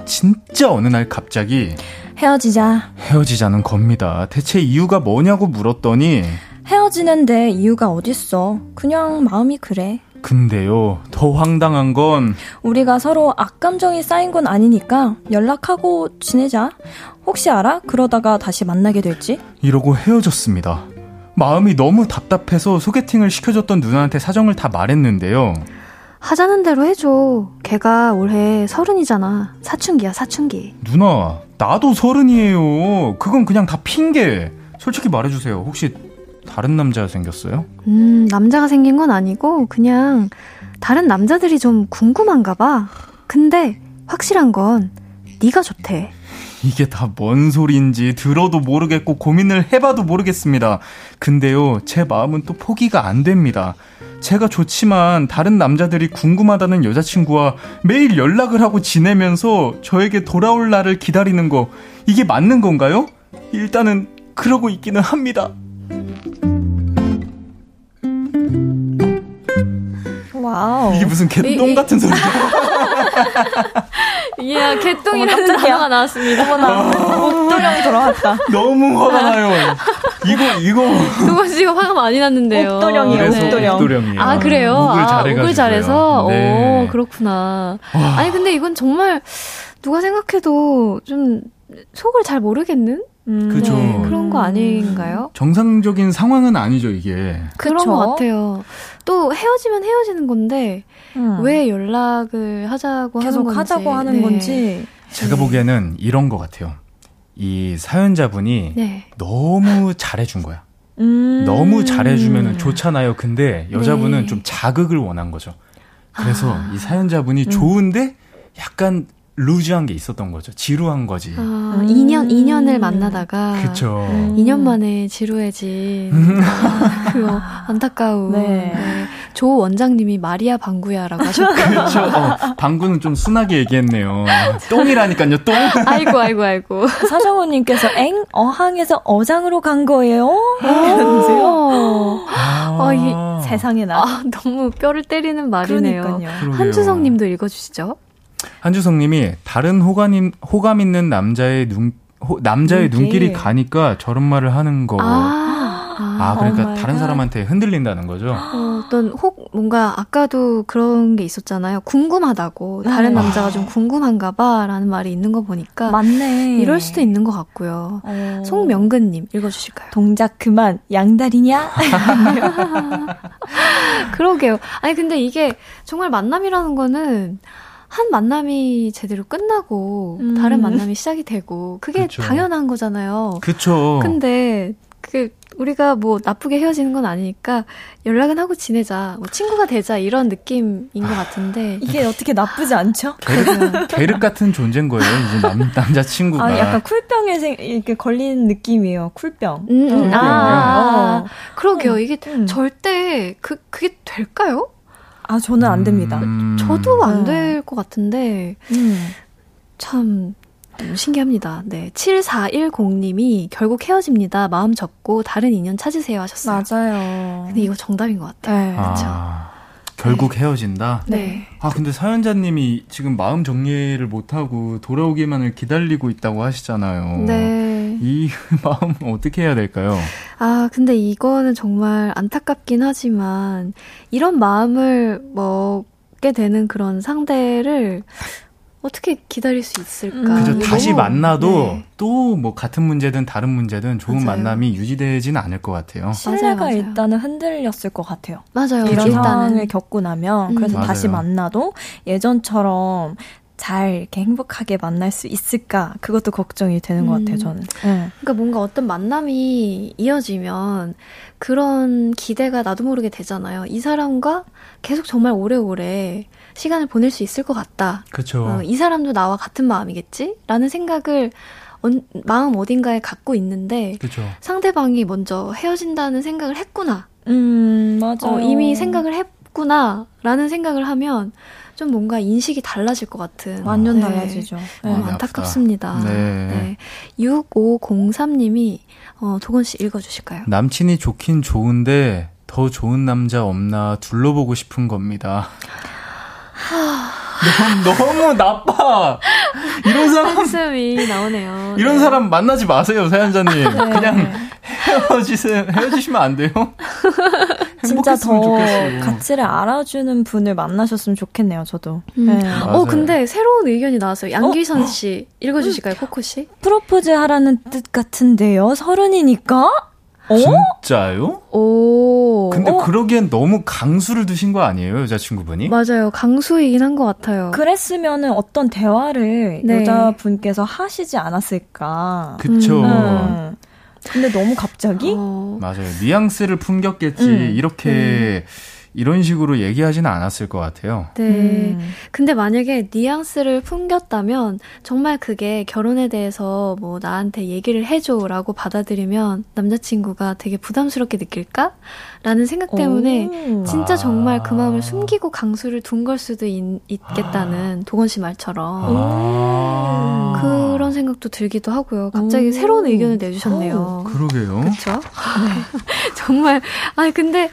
헤어지자는 겁니다. 대체 이유가 뭐냐고 물었더니, 헤어지는데 이유가 어딨어. 그냥 마음이 그래. 근데요, 더 황당한 건, 우리가 서로 악감정이 쌓인 건 아니니까 연락하고 지내자. 혹시 알아? 그러다가 다시 만나게 될지. 이러고 헤어졌습니다. 마음이 너무 답답해서 소개팅을 시켜줬던 누나한테 사정을 다 말했는데요. 하자는 대로 해줘. 걔가 올해 30이잖아. 사춘기야. 누나, 나도 30이에요. 그건 그냥 다 핑계. 솔직히 말해주세요. 혹시 다른 남자 생겼어요? 남자가 생긴 건 아니고 그냥 다른 남자들이 좀 궁금한가 봐. 근데 확실한 건 네가 좋대. 이게 다 뭔 소리인지 들어도 모르겠고 고민을 해봐도 모르겠습니다. 근데요, 제 마음은 또 포기가 안 됩니다. 제가 좋지만 다른 남자들이 궁금하다는 여자친구와 매일 연락을 하고 지내면서 저에게 돌아올 날을 기다리는 거, 이게 맞는 건가요? 일단은 그러고 있기는 합니다. 와우. 이게 무슨 개똥 같은 소리죠? 이야, 개똥이라는 단어가 나왔습니다. 목도령이 돌아왔다. 너무 화가 나요. 이거. 도건 씨가 화가 많이 났는데요. 목도령이요. 아, 그래요? 목을 잘해서? 네. 오, 그렇구나. 와. 아니, 근데 이건 정말 누가 생각해도 좀 속을 잘 모르겠는? 그죠. 네, 그런 거 아닌가요? 정상적인 상황은 아니죠, 이게. 그런 것 같아요. 또 헤어지면 헤어지는 건데 왜 연락을 하자고 하는 건지. 계속 하자고 하는 건지. 제가 보기에는 이런 것 같아요. 이 사연자분이 너무 잘해준 거야. 너무 잘해주면 좋잖아요. 근데 여자분은 좀 자극을 원한 거죠. 그래서 이 사연자분이 좋은데 약간 루즈한 게 있었던 거죠. 지루한 거지. 2년을 만나다가. 그쵸. 2년 만에 지루해진. 안타까운. 네. 조 원장님이 마리아 방구야라고 하셨고. 그렇죠. 방구는 좀 순하게 얘기했네요. 똥이라니까요, 똥. 아이고. 사정호님께서 엥? 어항에서 어장으로 간 거예요? 이러는데요. 세상에 나. 너무 뼈를 때리는 말이네요. 그러니까요. 한주성님도 읽어주시죠. 한주성님이 다른 호감 있는 남자의 눈길이 가니까 저런 말을 하는 거. 그러니까 다른 사람한테 흔들린다는 거죠. 뭔가 아까도 그런 게 있었잖아요. 궁금하다고. 다른 남자가 좀 궁금한가 봐 라는 말이 있는 거 보니까 맞네. 이럴 수도 있는 것 같고요. 송명근님 읽어주실까요? 동작 그만. 양다리냐? 그러게요. 아니 근데 이게 정말 만남이라는 거는 한 만남이 제대로 끝나고 다른 만남이 시작이 되고 그게 그쵸. 당연한 거잖아요. 그쵸. 근데 그 우리가 뭐 나쁘게 헤어지는 건 아니니까 연락은 하고 지내자, 뭐 친구가 되자 이런 느낌인 것 같은데 이게 어떻게 나쁘지 않죠? 계륵 같은 존재인 거예요. 이제 남자친구가 약간 쿨병에 이렇게 걸린 느낌이에요. 쿨병. 그러게요. 이게 절대 그게 될까요? 저는 안 됩니다. 저도 안 될 것 같은데 참 신기합니다. 네, 7410님이 결국 헤어집니다. 마음 접고 다른 인연 찾으세요 하셨어요. 맞아요. 근데 이거 정답인 것 같아요. 네. 그렇죠. 결국 헤어진다? 네. 근데 사연자님이 지금 마음 정리를 못하고 돌아오기만을 기다리고 있다고 하시잖아요. 네. 이 마음 어떻게 해야 될까요? 근데 이거는 정말 안타깝긴 하지만 이런 마음을 먹게 되는 그런 상대를 어떻게 기다릴 수 있을까? 그죠. 다시 만나도 또 뭐 같은 문제든 다른 문제든 좋은 만남이 유지되지는 않을 것 같아요. 신뢰가 일단은 흔들렸을 것 같아요. 맞아요. 이런 상황을 겪고 나면 그래서 다시 만나도 예전처럼 잘 이렇게 행복하게 만날 수 있을까? 그것도 걱정이 되는 것 같아요, 저는. 그러니까 뭔가 어떤 만남이 이어지면 그런 기대가 나도 모르게 되잖아요. 이 사람과 계속 정말 오래오래 시간을 보낼 수 있을 것 같다. 그렇죠. 이 사람도 나와 같은 마음이겠지? 라는 생각을 마음 어딘가에 갖고 있는데 그쵸. 상대방이 먼저 헤어진다는 생각을 했구나. 맞아요. 이미 생각을 했구나. 라는 생각을 하면 좀 뭔가 인식이 달라질 것 같은. 완전 달라지죠. 네. 안타깝습니다. 네. 6503님이 도건 씨 읽어주실까요? 남친이 좋긴 좋은데 더 좋은 남자 없나 둘러보고 싶은 겁니다. 너무 나빠. 이런 사람 한숨이 나오네요. 이런 사람 만나지 마세요, 사연자님. 그냥 헤어지시면 안 돼요. 진짜 더 좋겠어요. 가치를 알아주는 분을 만나셨으면 좋겠네요, 저도. 근데 새로운 의견이 나왔어요. 양귀선 씨 읽어주실까요, 코코 씨? 프로포즈 하라는 뜻 같은데요. 30이니까? 진짜요? 근데 그러기엔 너무 강수를 두신 거 아니에요, 여자친구분이? 맞아요. 강수이긴 한 것 같아요. 그랬으면은 어떤 대화를 여자분께서 하시지 않았을까. 그쵸. 근데 너무 갑자기? 맞아요. 뉘앙스를 품겼겠지. 이렇게 이런 식으로 얘기하지는 않았을 것 같아요. 네. 근데 만약에 뉘앙스를 풍겼다면 정말 그게 결혼에 대해서 뭐 나한테 얘기를 해줘라고 받아들이면 남자친구가 되게 부담스럽게 느낄까? 라는 생각 때문에 진짜 정말 그 마음을 숨기고 강수를 둔 걸 수도 있겠다는 도건 씨 말처럼 그런 생각도 들기도 하고요. 갑자기 새로운 의견을 내주셨네요. 그러게요. 그렇죠? 정말 근데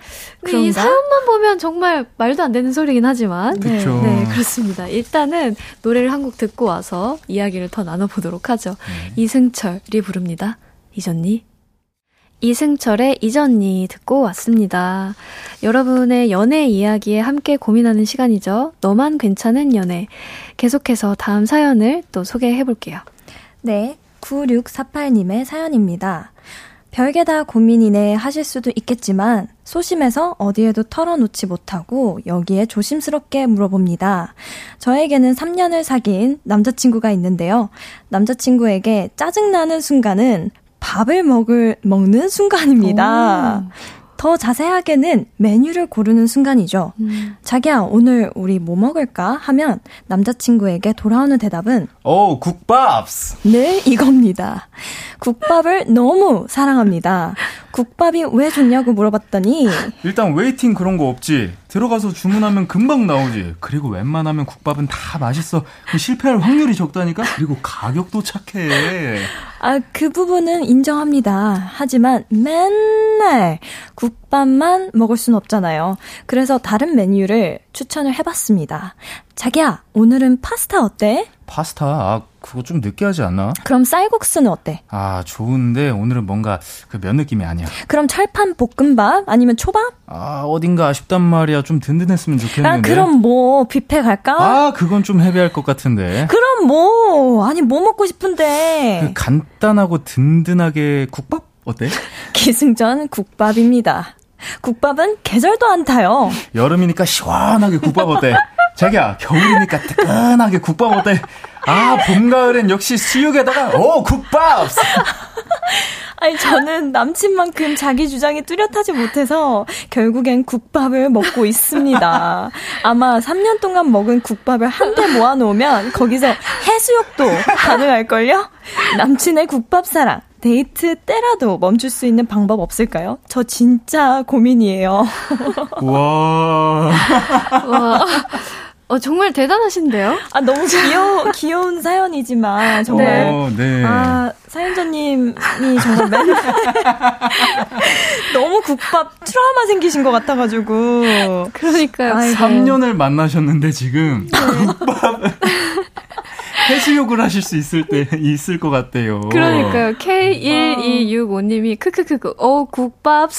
이 사연만 보면 정말 말도 안 되는 소리긴 하지만 네, 그렇습니다. 일단은 노래를 한 곡 듣고 와서 이야기를 더 나눠보도록 하죠. 이승철이 부릅니다. 잊었니? 이승철의 잊었니 듣고 왔습니다. 여러분의 연애 이야기에 함께 고민하는 시간이죠. 너만 괜찮은 연애. 계속해서 다음 사연을 또 소개해볼게요. 네, 9648님의 사연입니다. 별게 다 고민이네 하실 수도 있겠지만 소심해서 어디에도 털어놓지 못하고 여기에 조심스럽게 물어봅니다. 저에게는 3년을 사귄 남자친구가 있는데요. 남자친구에게 짜증나는 순간은 밥을 먹는 순간입니다. 더 자세하게는 메뉴를 고르는 순간이죠. 자기야, 오늘 우리 뭐 먹을까? 하면 남자친구에게 돌아오는 대답은 국밥! 늘 이겁니다. 국밥을 너무 사랑합니다. 국밥이 왜 좋냐고 물어봤더니 일단 웨이팅 그런 거 없지. 들어가서 주문하면 금방 나오지. 그리고 웬만하면 국밥은 다 맛있어. 실패할 확률이 적다니까. 그리고 가격도 착해. 아, 그 부분은 인정합니다. 하지만 맨날 국밥만 먹을 순 없잖아요. 그래서 다른 메뉴를 추천을 해봤습니다. 자기야, 오늘은 파스타 어때? 파스타? 아, 그거 좀 느끼하지 않나? 그럼 쌀국수는 어때? 아, 좋은데 오늘은 뭔가 그 면 느낌이 아니야. 그럼 철판 볶음밥? 아니면 초밥? 아, 어딘가 아쉽단 말이야. 좀 든든했으면 좋겠는데. 아, 그럼 뭐 뷔페 갈까? 아, 그건 좀 헤비할 것 같은데. 그럼 뭐, 아니 뭐 먹고 싶은데. 그 간단하고 든든하게 국밥? 어때? 기승전 국밥입니다. 국밥은 계절도 안 타요. 여름이니까 시원하게 국밥 어때? 자기야, 겨울이니까 뜨끈하게 국밥 어때? 아, 봄, 가을엔 역시 수육에다가, 오, 국밥! 아니, 저는 남친만큼 자기 주장이 뚜렷하지 못해서 결국엔 국밥을 먹고 있습니다. 아마 3년 동안 먹은 국밥을 한데 모아놓으면 거기서 해수욕도 가능할걸요? 남친의 국밥 사랑. 데이트 때라도 멈출 수 있는 방법 없을까요? 저 진짜 고민이에요. 와. 와. 정말 대단하신데요? 아, 너무 귀여운 사연이지만, 정말. 오, 네. 아, 사연자님이 정말 맨날 너무 국밥 트라우마 생기신 것 같아가지고. 그러니까요. 아이고. 3년을 만나셨는데, 지금. 국밥. 해수욕을 하실 수 있을 때, 있을 것 같대요. 그러니까요. K1265님이, 크크크크, 오, 국밥,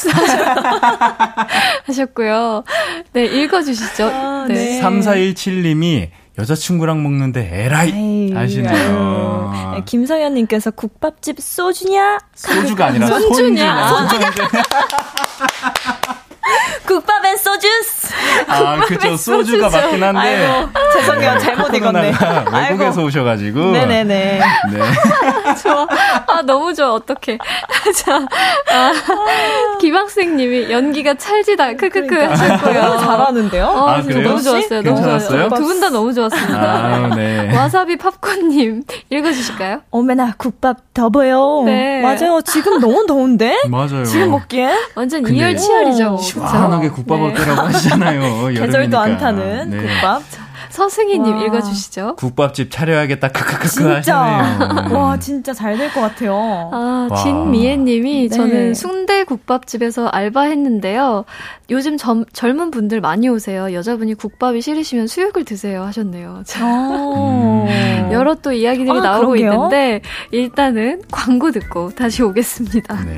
하셨고요. 네, 읽어주시죠. 아, 네. 3417님이, 여자친구랑 먹는데 에라이 하시네요. 김서연님께서 국밥집 소주냐? 소주가 아니라 손주냐? 국밥엔 소주스. 아, 그쵸. 소주가 맞긴 한데. 아이고, 죄송해요. 잘못 읽었네. 외국에서 오셔가지고. 네네네. 네. 좋아. 아, 너무 좋아. 어떡해. 자, 김학생님이 연기가 찰지다. 크크크 하셨고요. 너무 잘하는데요? 아, 그래요? 너무 좋았어요. 너무 좋았어요. 두 분 다 너무 좋았습니다. 아, 네. 와사비 팝콘님 읽어주실까요? 어메나, 국밥 더워요. 네. 맞아요. 지금 너무 더운데? 맞아요. 지금 먹기엔? 완전 이열치열이죠. 시원하게 국밥 어때라고 하시잖아요. 계절도 안 타는 네. 국밥. 서승희님 읽어주시죠. 국밥집 차려야겠다. 크크크크 하시네요. 와, 진짜 잘 될 것 같아요. 아, 진미애님이 네. 저는 순대 국밥집에서 알바했는데요. 요즘 젊은 분들 많이 오세요. 여자분이 국밥이 싫으시면 수육을 드세요 하셨네요. 여러 또 이야기들이 나오고 그러게요? 있는데 일단은 광고 듣고 다시 오겠습니다. 네.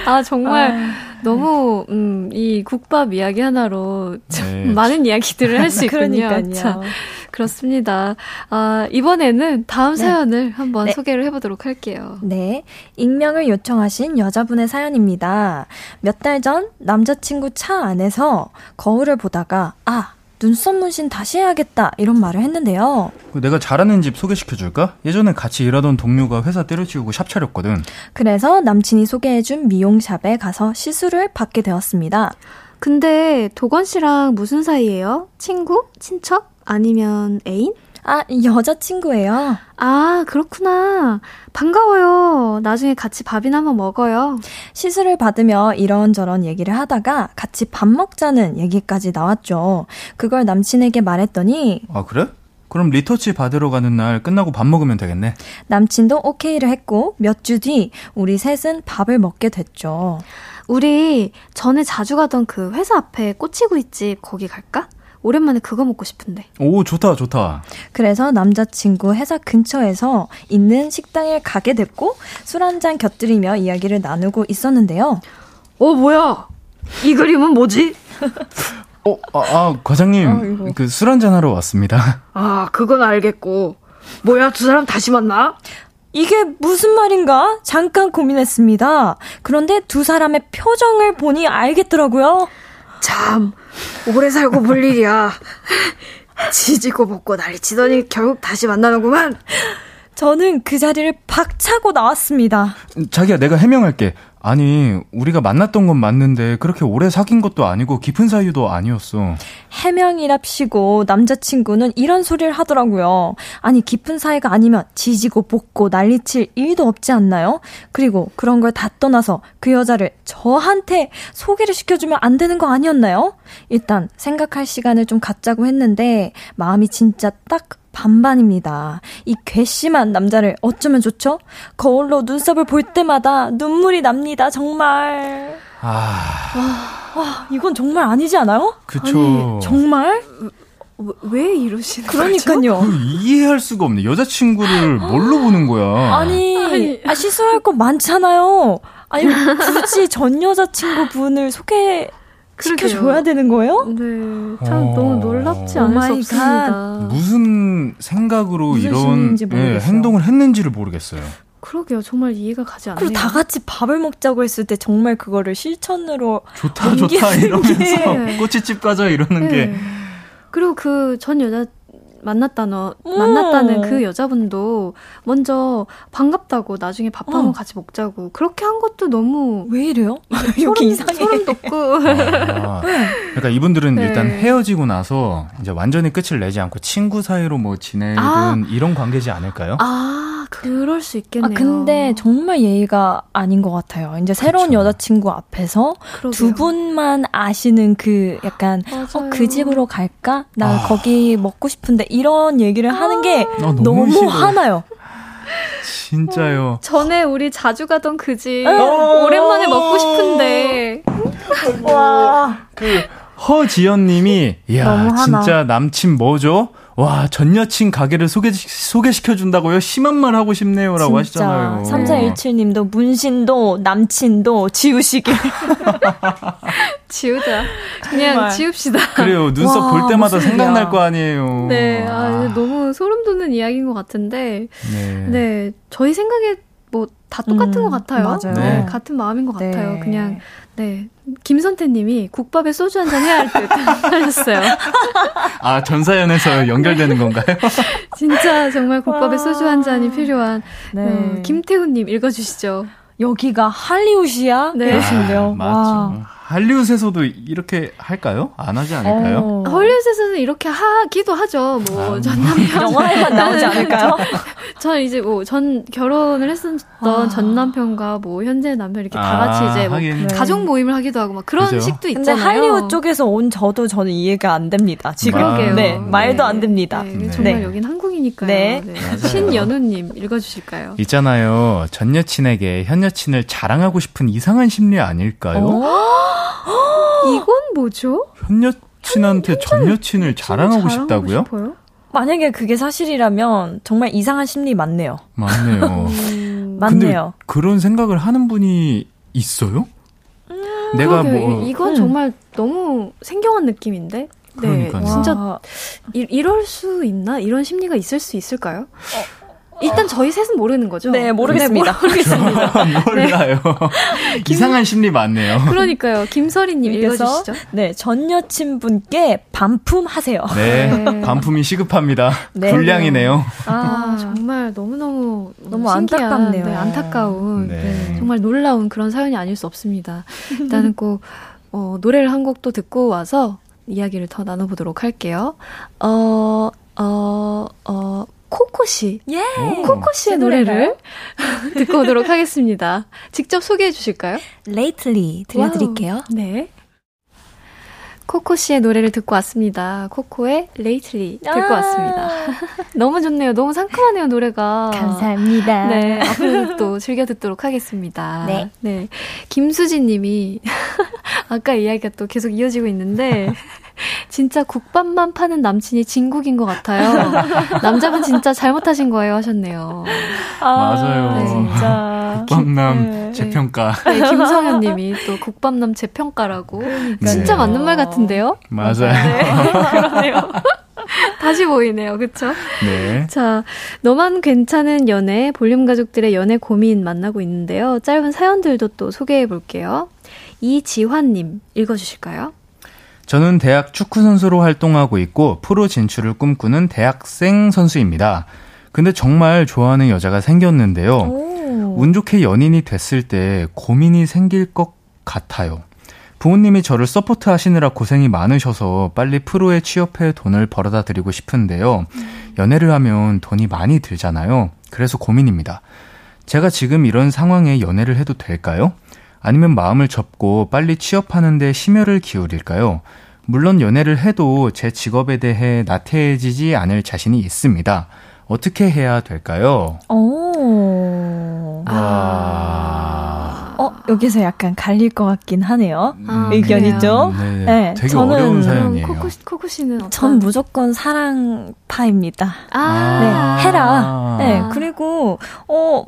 아, 정말 너무, 이 국밥 이야기 하나로 참 네. 많은 이야기들을 할 수 있군요. 그러니까요. 자, 그렇습니다. 아, 이번에는 다음 네. 사연을 한번 네. 소개를 해보도록 할게요. 네. 익명을 요청하신 여자분의 사연입니다. 몇 달 전 남자친구 차 안에서 거울을 보다가 눈썹 문신 다시 해야겠다 이런 말을 했는데요. 내가 잘하는 집 소개시켜줄까? 예전에 같이 일하던 동료가 회사 때려치우고 샵 차렸거든. 그래서 남친이 소개해준 미용샵에 가서 시술을 받게 되었습니다. 근데 도건 씨랑 무슨 사이예요? 친구? 친척? 아니면 애인? 아, 여자친구예요. 아, 그렇구나. 반가워요. 나중에 같이 밥이나 한번 먹어요. 시술을 받으며 이런저런 얘기를 하다가 같이 밥 먹자는 얘기까지 나왔죠. 그걸 남친에게 말했더니 아, 그래? 그럼 리터치 받으러 가는 날 끝나고 밥 먹으면 되겠네. 남친도 오케이를 했고 몇 주 뒤 우리 셋은 밥을 먹게 됐죠. 우리 전에 자주 가던 그 회사 앞에 꼬치구이집 거기 갈까? 오랜만에 그거 먹고 싶은데. 오, 좋다, 좋다. 그래서 남자친구 회사 근처에서 있는 식당에 가게 됐고 술 한잔 곁들이며 이야기를 나누고 있었는데요. 뭐야? 이 그림은 뭐지? 과장님, 그 술 한잔 하러 왔습니다. 아, 그건 알겠고. 뭐야, 두 사람 다시 만나? 이게 무슨 말인가? 잠깐 고민했습니다. 그런데 두 사람의 표정을 보니 알겠더라고요. 참, 오래 살고 볼 일이야. 지지고 볶고 난리치더니 결국 다시 만나는구만. 저는 그 자리를 박차고 나왔습니다. 자기야, 내가 해명할게. 아니, 우리가 만났던 건 맞는데 그렇게 오래 사귄 것도 아니고 깊은 사이도 아니었어. 해명이랍시고 남자친구는 이런 소리를 하더라고요. 아니, 깊은 사이가 아니면 지지고 볶고 난리칠 일도 없지 않나요? 그리고 그런 걸 다 떠나서 그 여자를 저한테 소개를 시켜주면 안 되는 거 아니었나요? 일단 생각할 시간을 좀 갖자고 했는데 마음이 진짜 딱 반반입니다. 이 괘씸한 남자를 어쩌면 좋죠? 거울로 눈썹을 볼 때마다 눈물이 납니다. 정말. 이건 정말 아니지 않아요? 그쵸. 아니, 정말? 왜 이러시는 그러니까요. 거죠? 이해할 수가 없네. 여자친구를 뭘로 보는 거야? 아니, 시술할 거 많잖아요. 아니, 굳이 전 여자친구분을 소개... 시켜줘야 되는 거예요? 네. 참 너무 놀랍지 않을 수 없습니다. 무슨 생각으로 이런 행동을 했는지를 모르겠어요. 그러게요. 정말 이해가 가지 않네요. 그리고 다 같이 밥을 먹자고 했을 때 정말 그거를 실천으로 좋다 이러면서 꼬치집 가자 이러는 게. 그리고 그 전 여자 만났다는 그 여자분도 먼저 반갑다고 나중에 밥 한번 같이 먹자고 그렇게 한 것도 너무 왜 이래요? 여기 이상해. 소름 돋고. 그러니까 이분들은 네. 일단 헤어지고 나서 이제 완전히 끝을 내지 않고 친구 사이로 뭐 지내든 이런 관계지 않을까요? 그럴 수 있겠네요. 근데 정말 예의가 아닌 것 같아요. 이제 새로운 그쵸. 여자친구 앞에서 그러게요. 두 분만 아시는 그 약간 그 집으로 갈까? 나 거기 먹고 싶은데 이런 얘기를 하는 게 너무 화나요. 진짜요. 전에 우리 자주 가던 그 집 오랜만에 먹고 싶은데. 와. 그 허지연 님이 이야 진짜 남친 뭐죠? 와, 전 여친 가게를 소개시켜준다고요? 심한 말 하고 싶네요. 라고 하시잖아요. 3417님도 문신도 남친도 지우시길. 지우자. 그냥 정말. 지웁시다. 그래요. 눈썹 와, 볼 때마다 생각날 거 아니에요. 네. 아, 너무 소름 돋는 이야기인 것 같은데. 네. 네. 저희 생각에 뭐 다 똑같은 것 같아요. 맞아요. 네. 같은 마음인 것 같아요. 그냥. 네. 김선태님이 국밥에 소주 한잔 해야 할 듯 하셨어요. 아, 전사연에서 연결되는 건가요? 진짜 정말 국밥에 소주 한 잔이 필요한. 네. 김태훈님 읽어주시죠. 여기가 할리우드야? 네. 이러신데요. 아, 맞죠. 할리우드에서도 이렇게 할까요? 안 하지 않을까요? 할리우드에서는 이렇게 하기도 하죠. 뭐, 전 남편. 영화에만 나오지 않을까요? 저는 이제 뭐, 전 결혼을 했었던 전 남편과 뭐, 현재 남편 이렇게 다 같이 이제 뭐 가족 모임을 하기도 하고 막 그런 그죠? 식도 있잖아요. 근데 할리우드 쪽에서 온 저는 이해가 안 됩니다. 지금. 네, 말도 안 됩니다. 네, 네. 정말 여긴 한국이니까요. 네. 네. 신연우님 읽어주실까요? 있잖아요. 전 여친에게 현 여친을 자랑하고 싶은 이상한 심리 아닐까요? 이건 뭐죠? 현 여친한테 전 여친을 자랑하고 싶다고요? 싶어요? 만약에 그게 사실이라면 정말 이상한 심리 맞네요. 맞네요. 맞네요. 근데 그런 생각을 하는 분이 있어요? 내가 그러게요. 뭐 이건 정말 너무 생경한 느낌인데. 그러니까요. 네, 진짜 이럴 수 있나? 이런 심리가 있을 수 있을까요? 일단 저희 셋은 모르는 거죠? 네, 모르겠습니다. 몰라요. 네. 이상한 심리 많네요. 그러니까요. 김설희님 읽어주시죠. 네, 전 여친분께 반품하세요. 네, 네. 반품이 시급합니다. 네. 불량이네요. 아, 정말 너무 신기한, 안타깝네요. 네, 안타까운, 네. 정말 놀라운 그런 사연이 아닐 수 없습니다. 일단은 꼭 노래를 한 곡도 듣고 와서 이야기를 더 나눠보도록 할게요. 코코씨, 예! 코코씨의 노래를 듣고 오도록 하겠습니다. 직접 소개해 주실까요? Lately 들려드릴게요. 와우. 네. 코코씨의 노래를 듣고 왔습니다. 코코의 Lately 듣고 왔습니다. 너무 좋네요. 너무 상큼하네요, 노래가. 감사합니다. 네, 앞으로도 또 즐겨 듣도록 하겠습니다. 네. 네. 김수진 님이 아까 이야기가 또 계속 이어지고 있는데 진짜 국밥만 파는 남친이 진국인 것 같아요. 남자분 진짜 잘못하신 거예요 하셨네요. 아, 맞아요. 네, 진짜. 국밥남 네, 재평가. 네, 김성현 님이 또 국밥남 재평가라고. 진짜 네. 맞는 말 같은데요? 맞아요. 네, 그러네요. 다시 보이네요. 그쵸? 네. 자, 너만 괜찮은 연애, 볼륨 가족들의 연애 고민 만나고 있는데요. 짧은 사연들도 또 소개해 볼게요. 이지환님 읽어주실까요? 저는 대학 축구선수로 활동하고 있고 프로 진출을 꿈꾸는 대학생 선수입니다. 근데 정말 좋아하는 여자가 생겼는데요. 운 좋게 연인이 됐을 때 고민이 생길 것 같아요. 부모님이 저를 서포트 하시느라 고생이 많으셔서 빨리 프로에 취업해 돈을 벌어다 드리고 싶은데요. 연애를 하면 돈이 많이 들잖아요. 그래서 고민입니다. 제가 지금 이런 상황에 연애를 해도 될까요? 아니면 마음을 접고 빨리 취업하는 데 심혈을 기울일까요? 물론 연애를 해도 제 직업에 대해 나태해지지 않을 자신이 있습니다. 어떻게 해야 될까요? 오. 여기서 약간 갈릴 것 같긴 하네요. 의견이죠. 네. 네. 되게 저는 어려운 사연이에요. 코코 씨는 어떤? 전 무조건 사랑파입니다. 네, 해라. 네, 그리고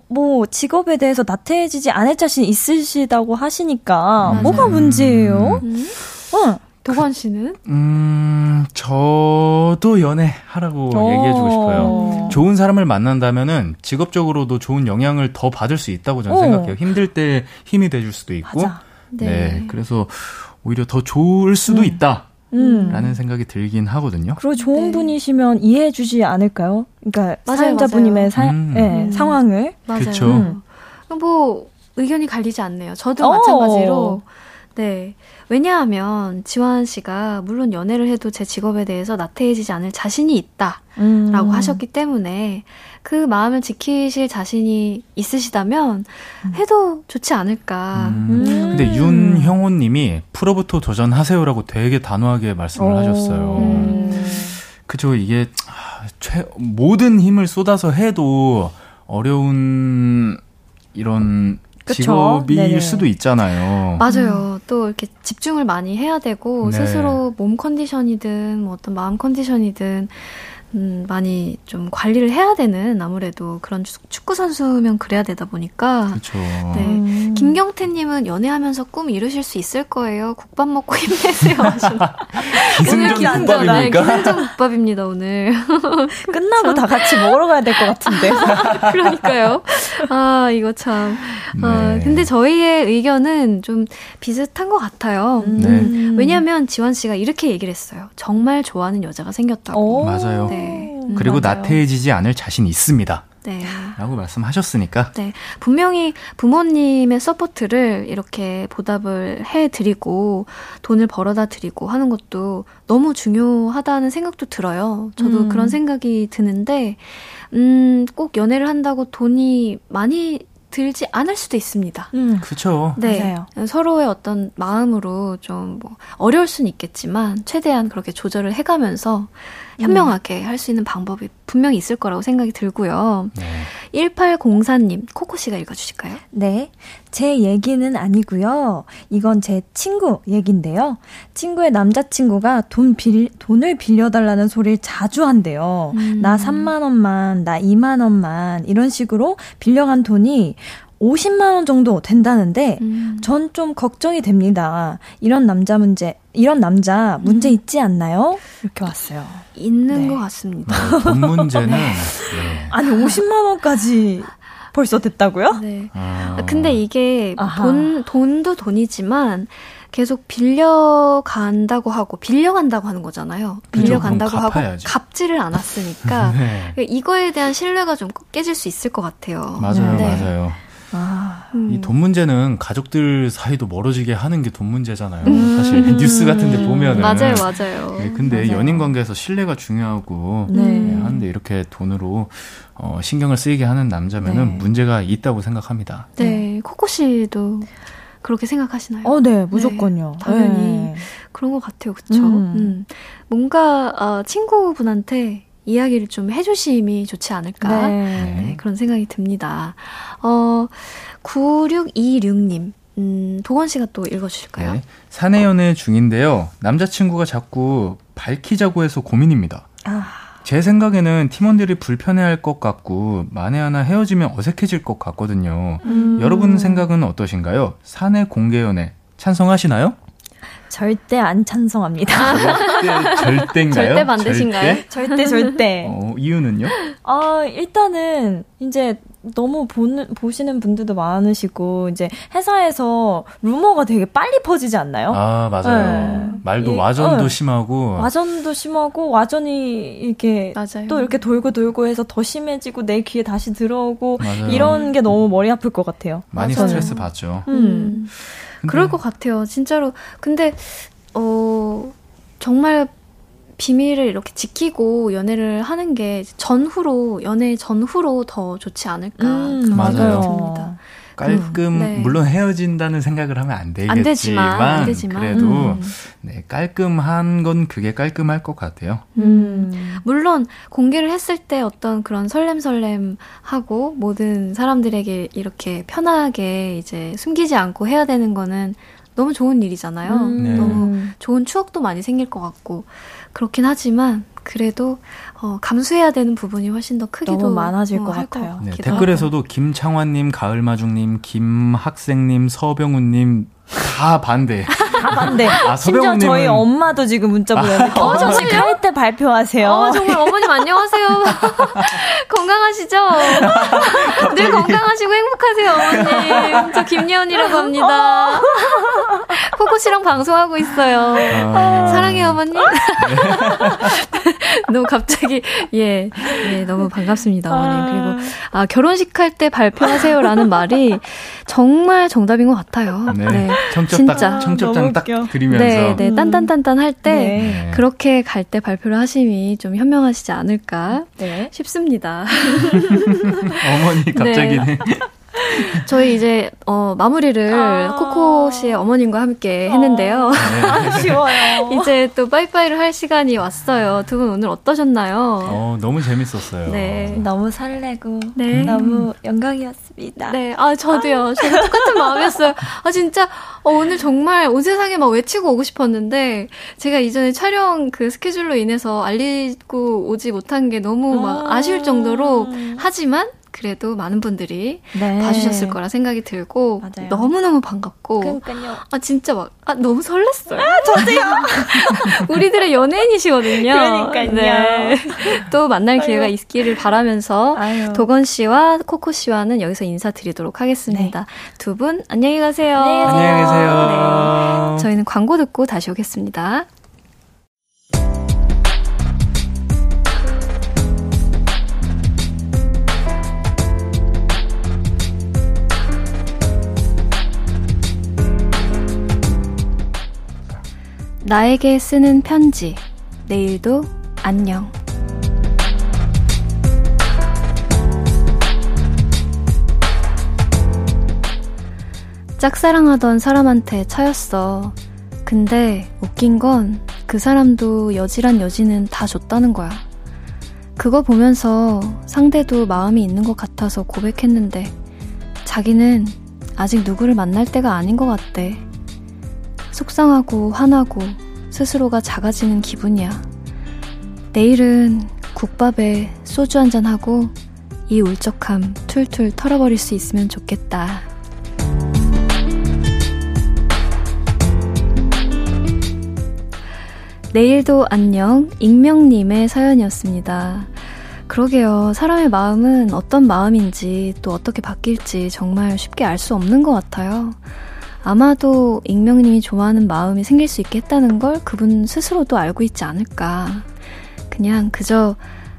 뭐 직업에 대해서 나태해지지 않을 자신 있으시다고 하시니까 뭐가 문제예요? 도건 씨는? 저도 연애하라고 얘기해주고 싶어요. 좋은 사람을 만난다면은 직업적으로도 좋은 영향을 더 받을 수 있다고 저는 생각해요. 힘들 때 힘이 돼줄 수도 있고. 네. 네. 그래서 오히려 더 좋을 수도 있다. 라는 생각이 들긴 하거든요. 그리고 좋은 분이시면 이해해주지 않을까요? 그러니까 사연자분님의 상황을. 맞아요. 그쵸. 뭐 의견이 갈리지 않네요. 저도 마찬가지로. 네. 왜냐하면 지환 씨가 물론 연애를 해도 제 직업에 대해서 나태해지지 않을 자신이 있다라고 하셨기 때문에 그 마음을 지키실 자신이 있으시다면 해도 좋지 않을까. 근데 윤형호 님이 프로부터 도전하세요라고 되게 단호하게 말씀을 하셨어요. 그죠. 이게 모든 힘을 쏟아서 해도 어려운 이런 직업일 수도 있잖아요. 맞아요. 또 이렇게 집중을 많이 해야 되고 스스로 몸 컨디션이든 뭐 어떤 마음 컨디션이든 많이 좀 관리를 해야 되는, 아무래도 그런 축구 선수면 그래야 되다 보니까. 그렇죠. 네. 김경태님은 연애하면서 꿈 이루실 수 있을 거예요. 국밥 먹고 힘내세요. 오늘 기승전 국밥입니다 오늘. 끝나고 다 같이 먹으러 가야 될 것 같은데. 그러니까요. 아 이거 참. 네. 근데 저희의 의견은 좀 비슷한 것 같아요. 네. 왜냐하면 지원 씨가 이렇게 얘기를 했어요. 정말 좋아하는 여자가 생겼다고. 오. 맞아요. 네. 그리고 맞아요. 나태해지지 않을 자신 있습니다. 네. 라고 말씀하셨으니까. 네. 분명히 부모님의 서포트를 이렇게 보답을 해드리고 돈을 벌어다 드리고 하는 것도 너무 중요하다는 생각도 들어요. 저도 그런 생각이 드는데, 꼭 연애를 한다고 돈이 많이 들지 않을 수도 있습니다. 그렇죠. 네. 맞아요. 서로의 어떤 마음으로 좀 뭐 어려울 수는 있겠지만 최대한 그렇게 조절을 해가면서 현명하게 할 수 있는 방법이 분명히 있을 거라고 생각이 들고요. 네. 1804님, 코코씨가 읽어주실까요? 네. 제 얘기는 아니고요. 이건 제 친구 얘기인데요. 친구의 남자친구가 돈을 빌려달라는 소리를 자주 한대요. 나 3만 원만, 나 2만 원만 이런 식으로 빌려간 돈이 50만 원 정도 된다는데 전 좀 걱정이 됩니다. 이런 남자 문제 있지 않나요? 이렇게 왔어요. 있는 것 같습니다. 돈 문제는 아니 50만 원까지 벌써 됐다고요? 네. 근데 이게 돈도 돈이지만 계속 빌려간다고 하는 거잖아요. 빌려간다고 하고 갚아야죠. 갚지를 않았으니까 네. 이거에 대한 신뢰가 좀 깨질 수 있을 것 같아요. 맞아요, 네. 맞아요. 이 돈 문제는 가족들 사이도 멀어지게 하는 게 돈 문제잖아요. 사실 뉴스 같은 데 보면은. 맞아요, 맞아요. 네, 근데 맞아요. 연인 관계에서 신뢰가 중요하고 네, 하는데 이렇게 돈으로 신경을 쓰이게 하는 남자면은 네, 문제가 있다고 생각합니다. 네, 코코 씨도 그렇게 생각하시나요? 네, 무조건요. 네, 당연히 네, 그런 것 같아요, 그렇죠. 뭔가 친구분한테 이야기를 좀 해주심이 좋지 않을까. 네. 네, 그런 생각이 듭니다. 9626님, 도건 씨가 또 읽어주실까요? 네. 사내 연애 중인데요. 남자친구가 자꾸 밝히자고 해서 고민입니다. 제 생각에는 팀원들이 불편해할 것 같고 만에 하나 헤어지면 어색해질 것 같거든요. 여러분 생각은 어떠신가요? 사내 공개 연애 찬성하시나요? 절대 안 찬성합니다. 절대인가요? 절대 반대신가요? 절대. 이유는요? 일단은 이제 너무 보시는 분들도 많으시고 이제 회사에서 루머가 되게 빨리 퍼지지 않나요? 아 맞아요. 네. 말도 와전도 심하고. 와전이 이렇게 맞아요. 또 이렇게 돌고 해서 더 심해지고 내 귀에 다시 들어오고 맞아요. 이런 게 너무 머리 아플 것 같아요. 많이 저는. 스트레스 받죠. 그럴 것 같아요, 진짜로. 근데 정말 비밀을 이렇게 지키고 연애를 하는 게 연애 전후로 더 좋지 않을까 그런 생각이 듭니다. 네. 물론 헤어진다는 생각을 하면 안 되겠지만, 그래도 네, 깔끔한 건 그게 깔끔할 것 같아요. 물론 공개를 했을 때 어떤 그런 설렘하고 모든 사람들에게 이렇게 편하게 이제 숨기지 않고 해야 되는 거는 너무 좋은 일이잖아요. 네. 너무 좋은 추억도 많이 생길 것 같고 그렇긴 하지만 그래도 감수해야 되는 부분이 훨씬 더 크기도 너무 많아질 것 같아요. 네, 댓글에서도 김창환님, 가을마중님, 김학생님, 서병훈님 다 반대. 심지어 저희 엄마도 지금 문자 보내는데 결혼식 할 때 발표하세요. 정말 어머님 안녕하세요. 건강하시죠? 늘 건강하시고 행복하세요 어머님. 저 김예원이라고 합니다. 코코 씨랑 방송하고 있어요. 사랑해요 어머님. 너무 갑자기 예, 너무 반갑습니다 어머님. 그리고 결혼식 할 때 발표하세요라는 말이 정말 정답인 것 같아요. 네. 청첩장 딱 드리면서 네, 딴딴딴딴 할 때 네, 그렇게 갈 때 발표를 하심이 좀 현명하시지 않을까 싶습니다. 어머니 갑자기네. 저희 이제 마무리를 코코 씨의 어머님과 함께 했는데요. 네. 아쉬워요. 이제 또 빠이빠이를 할 시간이 왔어요. 두 분 오늘 어떠셨나요? 너무 재밌었어요. 네, 너무 설레고 네. 너무 영광이었습니다. 네, 아 저도요. 저도 똑같은 마음이었어요. 아 진짜 오늘 정말 온 세상에 막 외치고 오고 싶었는데 제가 이전에 촬영 그 스케줄로 인해서 알리고 오지 못한 게 너무 막 아쉬울 정도로 하지만. 그래도 많은 분들이 네. 봐주셨을 거라 생각이 들고 맞아요. 너무너무 반갑고 그러니까요. 아 진짜 막 너무 설렜어요. 아, 저도요. 우리들의 연예인이시거든요. 그러니까요. 네. 또 만날 기회가 있기를 바라면서 도건 씨와 코코 씨와는 여기서 인사드리도록 하겠습니다. 네. 두 분 안녕히 가세요. 안녕히 계세요. 네. 저희는 광고 듣고 다시 오겠습니다. 나에게 쓰는 편지. 내일도 안녕. 짝사랑하던 사람한테 차였어. 근데 웃긴 건 그 사람도 여지란 여지는 다 줬다는 거야. 그거 보면서 상대도 마음이 있는 것 같아서 고백했는데 자기는 아직 누구를 만날 때가 아닌 것 같대. 속상하고 화나고 스스로가 작아지는 기분이야. 내일은 국밥에 소주 한잔하고 이 울적함 툴툴 털어버릴 수 있으면 좋겠다. 내일도 안녕 익명님의 사연이었습니다. 그러게요. 사람의 마음은 어떤 마음인지 또 어떻게 바뀔지 정말 쉽게 알 수 없는 것 같아요. 아마도 익명님이 좋아하는 마음이 생길 수 있게 했다는 걸 그분 스스로도 알고 있지 않을까. 그냥 그저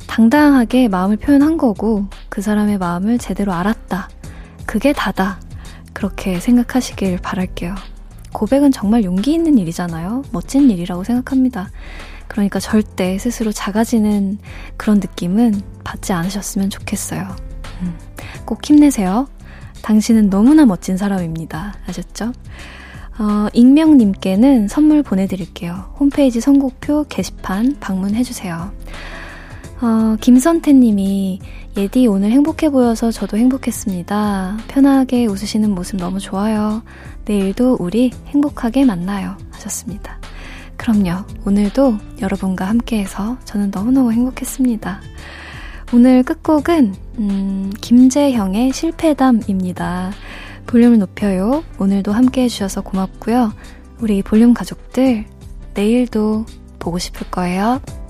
당당하게 마음을 표현한 거고 그 사람의 마음을 제대로 알았다. 그게 다다. 그렇게 생각하시길 바랄게요. 고백은 정말 용기 있는 일이잖아요. 멋진 일이라고 생각합니다. 그러니까 절대 스스로 작아지는 그런 느낌은 받지 않으셨으면 좋겠어요. 꼭 힘내세요. 당신은 너무나 멋진 사람입니다. 아셨죠? 익명님께는 선물 보내드릴게요. 홈페이지 선곡표 게시판 방문해주세요. 김선태님이 예디 오늘 행복해 보여서 저도 행복했습니다. 편하게 웃으시는 모습 너무 좋아요. 내일도 우리 행복하게 만나요. 하셨습니다. 그럼요. 오늘도 여러분과 함께해서 저는 너무너무 행복했습니다. 오늘 끝곡은 김재형의 실패담입니다. 볼륨을 높여요. 오늘도 함께해 주셔서 고맙고요. 우리 볼륨 가족들, 내일도 보고 싶을 거예요.